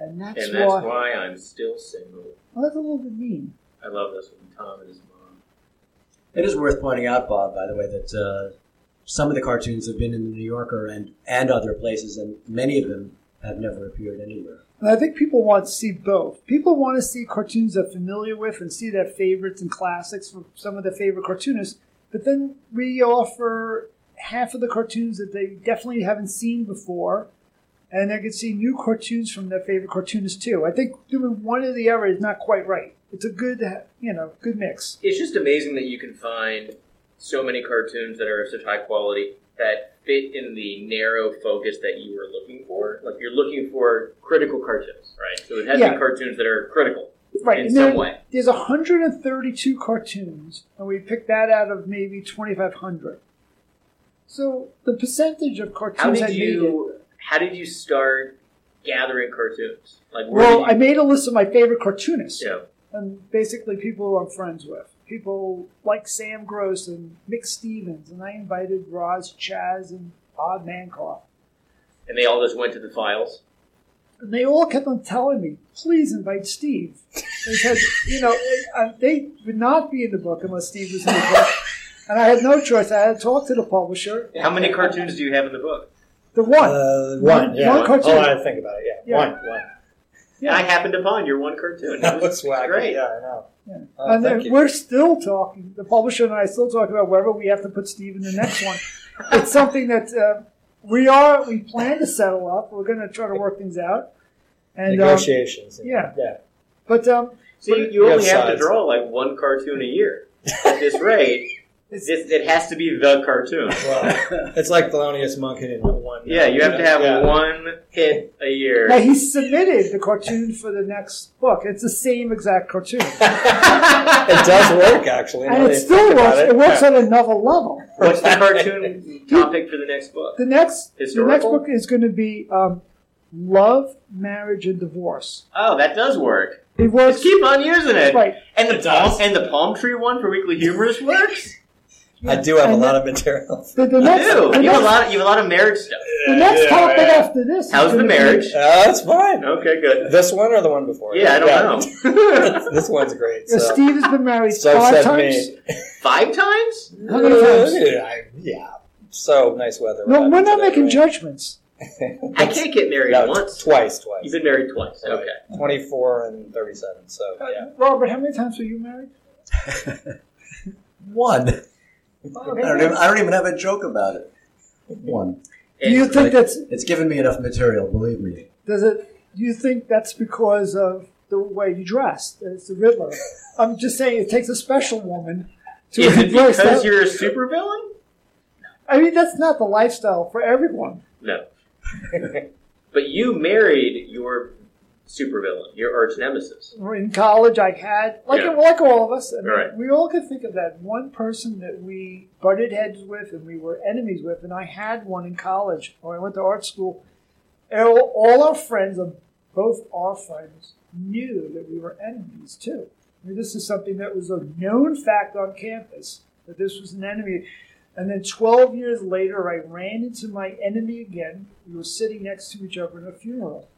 And that's, and that's why, why I'm still single. Well, that's a little bit mean. I love this one, Tom and his mom. It is worth pointing out, Bob, by the way, that uh, some of the cartoons have been in the New Yorker and, and other places, and many of them have never appeared anywhere. And I think people want to see both. People want to see cartoons they're familiar with and see their favorites and classics from some of their favorite cartoonists, but then we offer half of the cartoons that they definitely haven't seen before, and I could see new cartoons from their favorite cartoonists too. I think doing one or the other is not quite right. It's a good, you know, good mix. It's just amazing that you can find so many cartoons that are of such high quality that fit in the narrow focus that you were looking for. Like, you're looking for critical cartoons, right? So it has yeah. to be cartoons that are critical right. in and some there, way. There's one hundred thirty-two cartoons, and we picked that out of maybe twenty-five hundred. So the percentage of cartoons I needed... How did you start gathering cartoons? Like, well, I made a list of my favorite cartoonists. Yeah. And basically people who I'm friends with. People like Sam Gross and Mick Stevens. And I invited Roz Chaz and Bob Mankoff. And they all just went to the files? And they all kept on telling me, please invite Steve. Because, you know, they would not be in the book unless Steve was in the book. And I had no choice. I had to talk to the publisher. How many cartoons do you have in the book? The one. Uh, one, one, yeah. One cartoon. Oh, I had to think about it, yeah. yeah. One, one. Yeah. I happened upon your one cartoon. That was great. Yeah, I know. Yeah. Oh, and then we're still talking, the publisher and I still talk about whether we have to put Steve in the next one. It's something that uh, we are, we plan to settle up. We're going to try to work things out. And negotiations. Um, yeah. yeah. But um, so you, you only have, have to draw like one cartoon a year at this rate. It's, it's, it has to be the cartoon. Well, it's like Thelonious Monk hitting one. Yeah, you have to have yeah. one hit a year. Now, he submitted the cartoon for the next book. It's the same exact cartoon. It does work, actually. And it still works. It, it works yeah. on another level. What's the cartoon topic for the next book? The next, the next book is going to be um, Love, Marriage, and Divorce. Oh, that does work. It works. Just keep on using it. Right. And the it palm, does. And the palm tree one for Weekly Humorist works? Yeah. I do have and a lot of material. The, the next, you do. The you, next, have a lot of, you have a lot of marriage stuff. The next yeah, topic right. after this. How's the marriage? Be... Uh, that's fine. Okay, good. This one or the one before? Yeah, I don't yeah. know. This one's great. So. Steve has been married so five times. Me. Five times? How many times? Uh, yeah. So nice weather. No, we're not making judgments. I can't get married no, once. Twice, twice. You've been married twice. Okay. okay. twenty-four and thirty-seven, so uh, yeah. Robert, how many times were you married? One. Oh, I, don't even, I don't even have a joke about it. One. Do you think like, that's... It's given me enough material, believe me. Does it... Do you think that's because of the way you dressed? It's the Riddler. I'm just saying it takes a special woman to... Is it because that. You're a supervillain? I mean, that's not the lifestyle for everyone. No. But you married your supervillain, your arch nemesis. In college, I had, like yeah. like all of us, I mean, right. we all could think of that one person that we butted heads with and we were enemies with, and I had one in college when I went to art school. All, all our friends, both our friends, knew that we were enemies, too. I mean, this is something that was a known fact on campus, that this was an enemy. And then twelve years later, I ran into my enemy again. We were sitting next to each other in a funeral.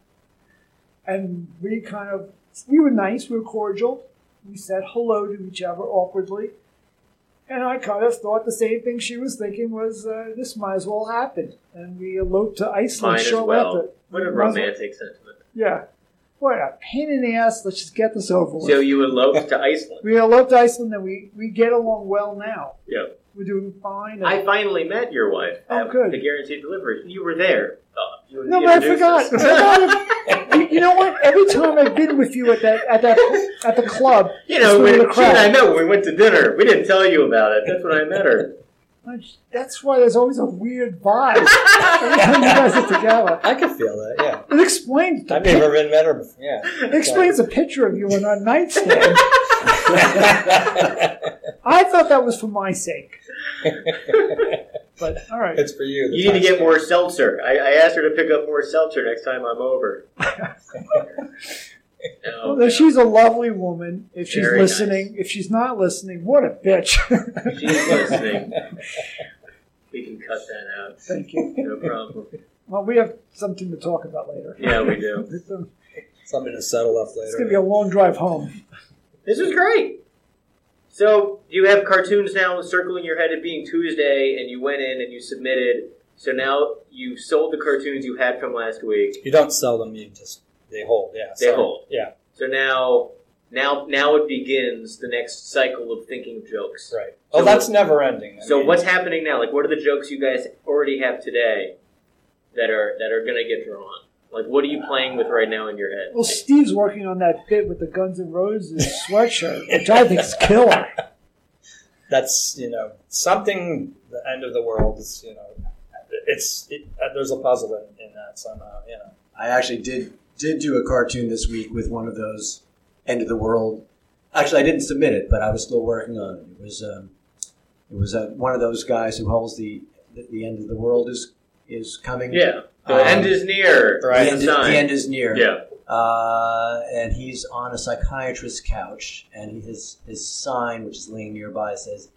And we kind of, we were nice, we were cordial. We said hello to each other awkwardly. And I kind of thought the same thing she was thinking was, uh, this might as well happen. And we eloped to Iceland. Might as well. What a romantic sentiment. Yeah. What a pain in the ass. Let's just get this over with. So you eloped to Iceland. We eloped to Iceland, and we, we get along well now. Yeah. We're doing fine. I finally met your wife. Oh, good. The guaranteed delivery. You were there. Oh, you no, but I forgot. I forgot if, you know what? Every time I've been with you at that at that at the club, you know, when, she and I met when we went to dinner. We didn't tell you about it. That's when I met her. That's why there's always a weird vibe every time you guys are together. I can feel that. Yeah. It explains. I've never been met her before. Yeah. It explains a picture of you on our nightstand. I thought that was for my sake. But, all right. It's for you. You need to get more seltzer. I, I asked her to pick up more seltzer next time I'm over. No, well, she's a lovely woman. If she's Very listening, nice. If she's not listening, what a bitch. She's listening. We can cut that out. Thank you. No problem. Well, we have something to talk about later. Yeah, we do. Something to settle up later. It's going to be a long drive home. This is great. So you have cartoons now circling your head at being Tuesday, and you went in and you submitted. So now you sold the cartoons you had from last week. You don't sell them; you just they hold. Yeah, they so, hold. Yeah. So now, now, now it begins the next cycle of thinking of jokes. Right. Oh, so that's never ending. I so mean, what's happening now? Like, what are the jokes you guys already have today? that are that are going to get drawn? Like, what are you playing with right now in your head? Well, Steve's working on that bit with the Guns N' Roses sweatshirt, which I think is killer. That's, you know, something, the end of the world is, you know, it's, it, there's a puzzle in, in that somehow, you know. I actually did, did do a cartoon this week with one of those end of the world. Actually, I didn't submit it, but I was still working on it. It was, um, it was uh, one of those guys who holds the, the, the end of the world is, is coming. Yeah. The um, end is near. Right? The, end is, the end is near. Yeah. Uh, and he's on a psychiatrist's couch, and his his sign, which is laying nearby, says,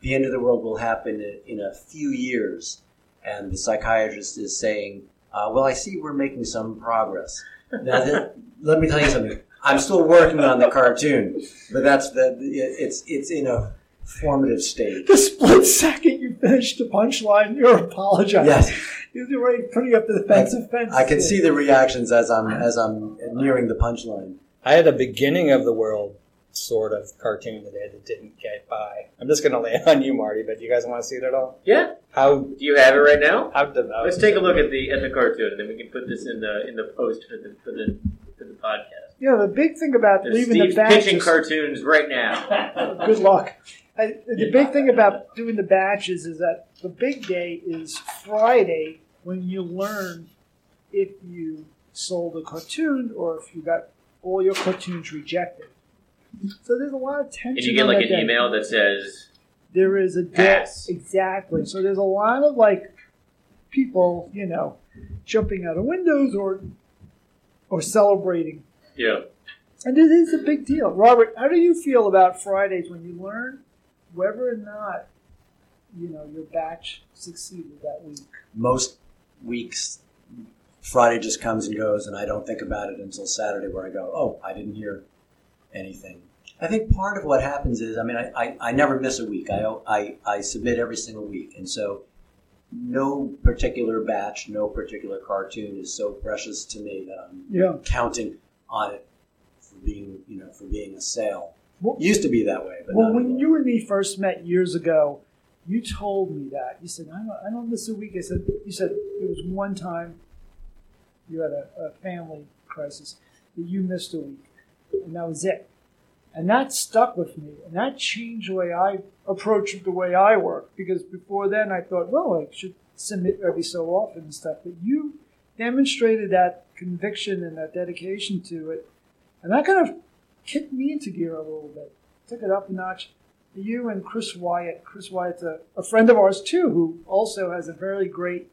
"The end of the world will happen in, in a few years." And the psychiatrist is saying, uh, "Well, I see we're making some progress." Now, th- let me tell you something. I'm still working on the cartoon, but that's the it's it's in a formative stage. The split second you finish the punchline, you're apologizing. Yes. You're already putting up the defensive fence. I can see the reactions as I'm as I'm nearing the punchline. I had a beginning of the world sort of cartoon today that didn't get by. I'm just going to lay it on you, Marty. But do you guys want to see it at all? Yeah. How do you have it right now? How developed? Let's take a look at the at the cartoon, and then we can put this in the in the post for the for the for the podcast. Yeah. You know, the big thing about There's leaving Steve's the batch pitching is, cartoons right now. Good luck. I, the big thing about doing the batches is that the big day is Friday, when you learn if you sold a cartoon or if you got all your cartoons rejected. So there's a lot of tension. And you get like an email that says, "There is a pass." Exactly. So there's a lot of like people, you know, jumping out of windows or or celebrating. Yeah. And it is a big deal. Robert, how do you feel about Fridays when you learn whether or not, you know, your batch succeeded that week? Most weeks, Friday just comes and goes, and I don't think about it until Saturday where I go, oh, I didn't hear anything. I think part of what happens is, I mean, I, I, I never miss a week. I, I, I submit every single week. And so no particular batch, no particular cartoon is so precious to me that I'm yeah. counting on it for being, you know, for being a sale. Well, used to be that way. But well, when anymore. You and me first met years ago, you told me that. You said, I don't, I don't miss a week. I said, you said it was one time you had a, a family crisis that you missed a week, and that was it. And that stuck with me, and that changed the way I approached the way I work, because before then I thought, well, I should submit every so often and stuff. But you demonstrated that conviction and that dedication to it, and that kind of kicked me into gear a little bit, took it up a notch. You and Chris Wyatt. Chris Wyatt's a, a friend of ours, too, who also has a very great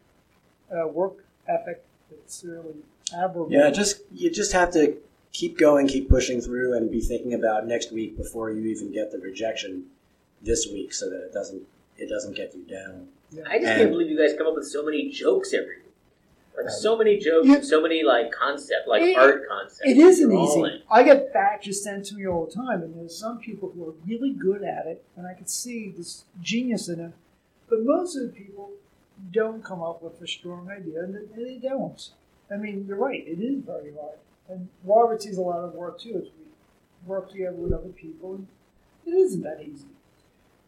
uh, work ethic. It's really admirable. Yeah, just you just have to keep going, keep pushing through, and be thinking about next week before you even get the rejection this week, so that it doesn't it doesn't get you down. Yeah. I just and, can't believe you guys come up with so many jokes every week. Like so many jokes, yeah. so many like concept, like it, art concepts. It isn't easy. In. I get batches sent to me all the time, and there's some people who are really good at it, and I can see this genius in it. But most of the people don't come up with a strong idea, and they, they don't. I mean, you're right. It is very hard, and Robert sees a lot of work too. As we work together with other people, and it isn't that easy.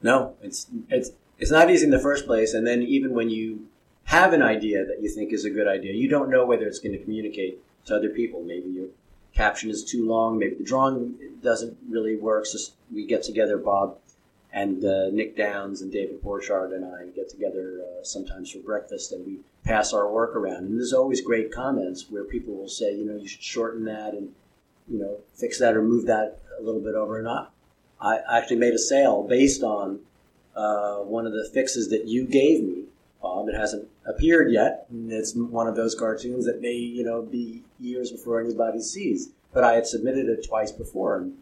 No, it's it's it's not easy in the first place, and then even when you have an idea that you think is a good idea, you don't know whether it's going to communicate to other people. Maybe your caption is too long. Maybe the drawing doesn't really work. So we get together, Bob and uh, Nick Downs and David Borchardt and I get together uh, sometimes for breakfast, and we pass our work around. And there's always great comments where people will say, you know, you should shorten that and, you know, fix that or move that a little bit over. And I, I actually made a sale based on uh, one of the fixes that you gave me, Bob. It hasn't appeared yet, and it's one of those cartoons that may, you know, be years before anybody sees. But I had submitted it twice before, and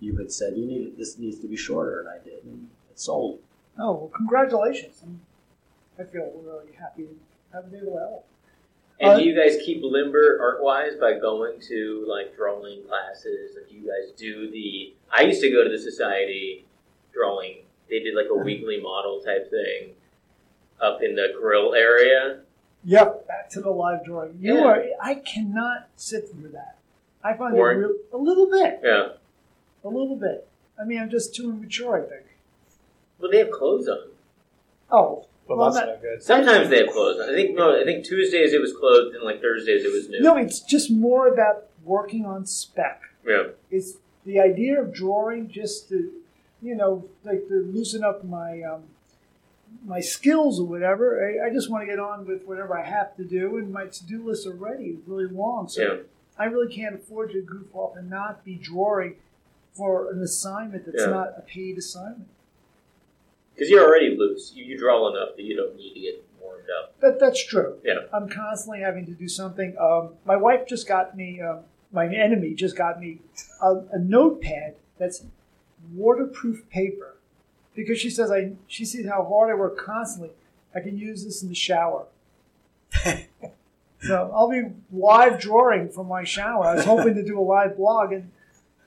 you had said, you need this needs to be shorter, and I did, and it sold. Oh, well, congratulations. I feel really happy to have been able to help. And uh, do you guys keep limber art-wise by going to, like, drawing classes? Like, do you guys do the... I used to go to the Society drawing. They did, like, a weekly model type thing up in the grill area. Yep, back to the live drawing. You yeah. are. I cannot sit through that. I find Boring. it real, a little bit. Yeah, a little bit. I mean, I'm just too immature, I think. Well, they have clothes on. Oh, Well, well that's not good. Sometimes they have clothes. I think no. I think Tuesdays it was clothed, and like Thursdays it was new. No, it's just more about working on spec. Yeah. It's the idea of drawing, just to, you know, like to loosen up my um, my skills or whatever. I, I just want to get on with whatever I have to do, and my to-do list already is really long. So yeah. I really can't afford to goof off and not be drawing for an assignment that's yeah. not a paid assignment. Because you're already loose. You, you draw enough that you don't need to get warmed up. That, that's true. Yeah. I'm constantly having to do something. Um, my wife just got me, uh, my enemy just got me a, a notepad that's waterproof paper. Because she says, I. she sees how hard I work constantly. I can use this in the shower. So I'll be live drawing from my shower. I was hoping to do a live blog and...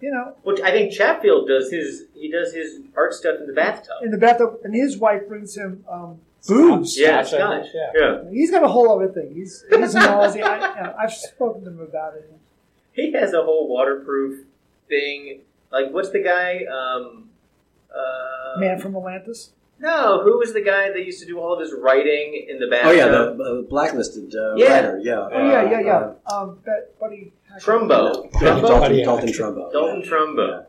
You know, well, I think Chatfield does his he does his art stuff in the bathtub. In the bathtub, and his wife brings him um, booze. Yeah, Scotch. Yeah. yeah, he's got a whole other thing. He's he's an Aussie. I, I've spoken to him about it. He has a whole waterproof thing. Like, what's the guy? Um, uh, Man from Atlantis. No, who was the guy that used to do all of his writing in the bathtub? Oh yeah, the uh, blacklisted uh, yeah. writer. Yeah, uh, oh yeah, yeah, yeah. Uh, um, that buddy Trumbo, Trumbo? Dalton, Dalton Trumbo, Dalton yeah. Trumbo.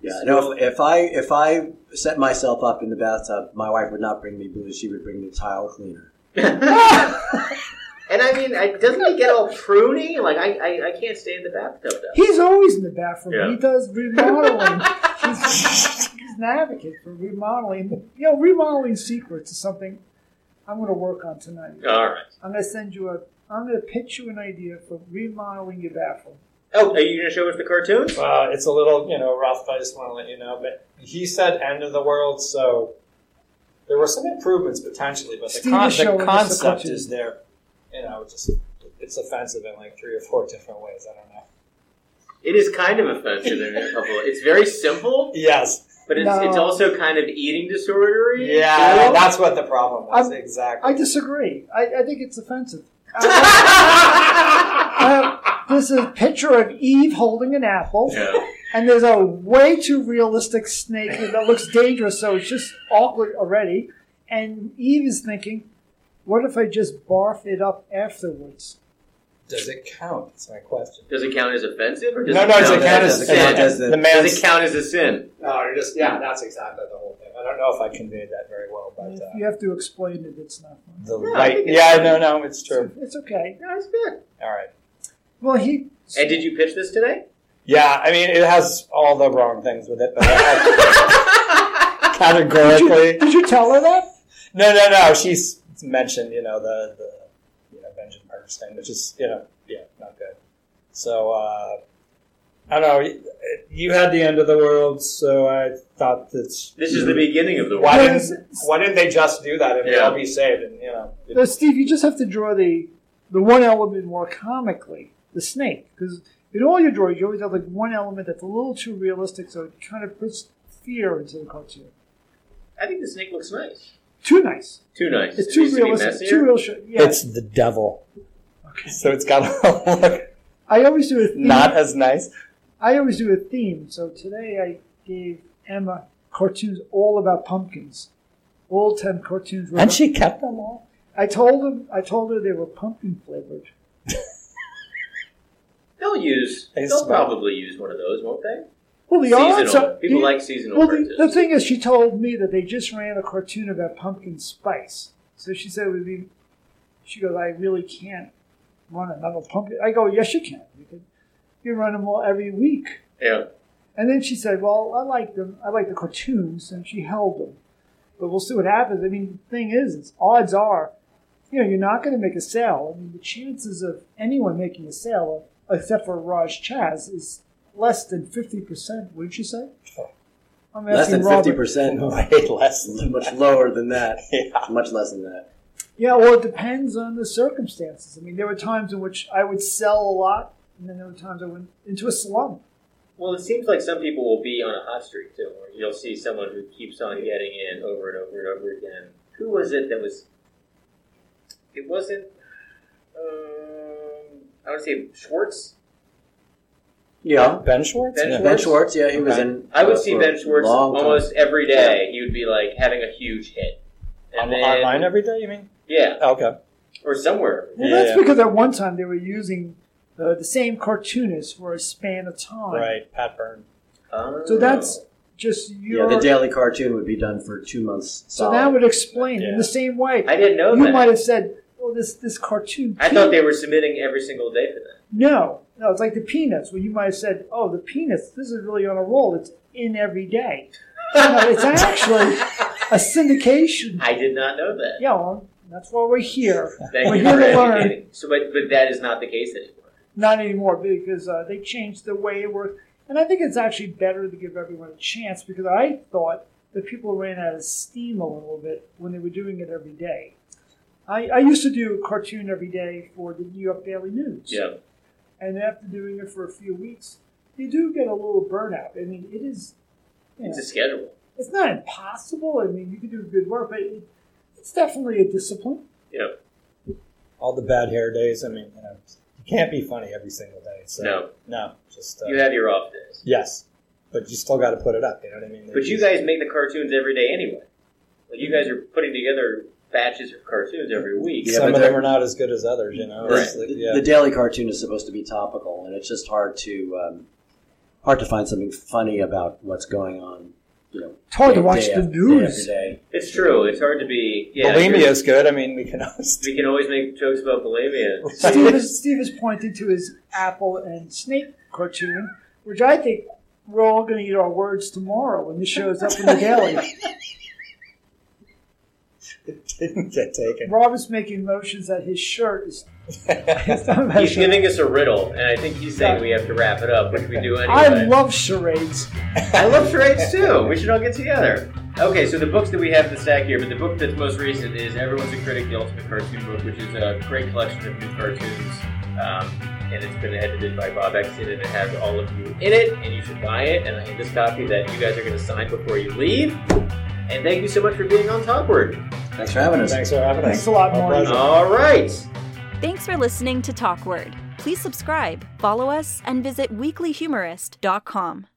Yeah, yeah. no. If, if I if I set myself up in the bathtub, my wife would not bring me booze. She would bring me tile cleaner. And I mean, I, doesn't he get all pruny? Like, I, I, I can't stay in the bathtub. Though. He's always in the bathroom. Yeah. He does remodeling. he's, he's an advocate for remodeling. You know, remodeling secrets is something I'm going to work on tonight. All right. I'm going to send you a. I'm going to pitch you an idea for remodeling your bathroom. Oh, are you going to show us the cartoon? Uh, it's a little, you know, rough. I just want to let you know, but he said "end of the world," so there were some improvements potentially, but the, con- the concept is there. You know, just it's offensive in like three or four different ways. I don't know. It is kind of offensive in a couple. Of, it's very simple. Yes, but it's, no. it's also kind of eating disorder-y. Yeah, so that's what the problem was. I, exactly. I disagree. I, I think it's offensive. Uh, this is a picture of Eve holding an apple, yeah. and there's a way too realistic snake that looks dangerous, so it's just awkward already. And Eve is thinking, what if I just barf it up afterwards? Does it count? That's my question. Does it count as offensive? Or does no, it no, count does it count as, as a sin? As the, the does it count as a sin? No, you're just, yeah, that's exactly the whole thing. I don't know if I conveyed that very well. But uh, you have to explain it. It's not fun. The no, right, yeah, no, no, it's true. It's, it's okay. No, it's good. All right. Well, he... And did you pitch this today? Yeah, I mean, it has all the wrong things with it. But I, categorically... Did you, did you tell her that? No, no, no. She's mentioned, you know, the... the Benjamin Parker's thing, which is, you know, yeah, not good. So, uh, I don't know, you had the end of the world, so I thought that... This is the beginning of the world. Why didn't, why didn't they just do that and yeah. all be saved? And, you know, it, now, Steve, you just have to draw the the one element more comically, the snake, because in all your drawings, you always have like one element that's a little too realistic, so it kind of puts fear into the cartoon. I think the snake looks nice. Too nice. Too nice. It's too it realistic. Too real. Sh- yeah. It's the devil. Okay. So it's got a look. I always do a theme. Not as nice. I always do a theme. So today I gave Emma cartoons all about pumpkins. All ten cartoons. Were and she kept them all? I told them. I told her they were pumpkin flavored. They'll use. They they'll probably use one of those, won't they? Well, the answer, people the, like seasonal. Well, the, the thing is, she told me that they just ran a cartoon about pumpkin spice. So she said it would be. She goes, I really can't run another pumpkin. I go, yes, you can. You can, you run them all every week. Yeah. And then she said, well, I like them. I like the cartoons, and she held them. But we'll see what happens. I mean, the thing is, it's odds are, you know, you're not going to make a sale. I mean, the chances of anyone making a sale, except for Raj Chaz, is. Less than fifty percent, wouldn't you say? I'm less than Robert. fifty percent, way less than much lower than that. Yeah. Much less than that. Yeah, well, it depends on the circumstances. I mean, there were times in which I would sell a lot, and then there were times I went into a slump. Well, it seems like some people will be on a hot streak, too, where you'll see someone who keeps on getting in over and over and over again. Who was it that was... It wasn't... Um, I want to say Schwartz? Yeah, Ben Schwartz. Ben, yeah. Schwartz? Ben Schwartz, yeah, he okay. was in. I would uh, see Ben Schwartz almost every day. He would be like having a huge hit, And then, online every day, you mean? Yeah. Oh, okay. Or somewhere. Well, yeah. That's because at one time they were using uh, the same cartoonist for a span of time. Right, Pat Byrne. Oh. So that's just your... Yeah, the daily cartoon would be done for two months solid. So that would explain yeah. in the same way. I didn't know you that. You might have said, oh, this, this cartoon... I thought they were submitting every single day for that. No. No, it's like the Peanuts, where you might have said, oh, the Peanuts, this is really on a roll. It's in every day. No, it's actually a syndication. I did not know that. Yeah, well, that's why we're here. Thank we're you here to learn. So, but, but that is not the case anymore. Not anymore, because uh, they changed the way it works. And I think it's actually better to give everyone a chance, because I thought that people ran out of steam a little bit when they were doing it every day. I, I used to do a cartoon every day for the New York Daily News. Yeah. And after doing it for a few weeks, you do get a little burnout. I mean, it is... You know, it's a schedule. It's not impossible. I mean, you can do good work, but it, it's definitely a discipline. Yeah. All the bad hair days. I mean, you know, you can't be funny every single day. So no, no, just uh, you have your off days. Yes, but you still got to put it up. You know what I mean? They're but you guys make the cartoons every day anyway. Like you guys are putting together batches of cartoons every week. Yeah, some of them are not as good as others. You know, right. Like, yeah. The daily cartoon is supposed to be topical, and it's just hard to. Um, Hard to find something funny about what's going on. You know, it's hard to watch the news. It's true. It's hard to be... Yeah, bulimia is good. I mean, we can always... We can always make jokes about bulimia. Steve, is, Steve is pointing to his apple and snake cartoon, which I think we're all going to eat our words tomorrow when this shows up in the daily. It didn't get taken. Robert's making motions that his shirt is... He's giving us a riddle, and I think he's saying we have to wrap it up, which we do anyway. I love charades. I love charades, too. We should all get together. Okay, so the books that we have in the stack here, but the book that's most recent is Everyone's a Critic, The Ultimate Cartoon Book, which is a great collection of new cartoons, um, and it's been edited by Bob Eckstein, and it has all of you in it, and you should buy it, and I have this copy that you guys are going to sign before you leave. And thank you so much for being on Topward. Thanks for having us. Thanks for having us. Thanks a lot, Marty. All right. Thanks for listening to Talkword. Please subscribe, follow us, and visit weekly humorist dot com.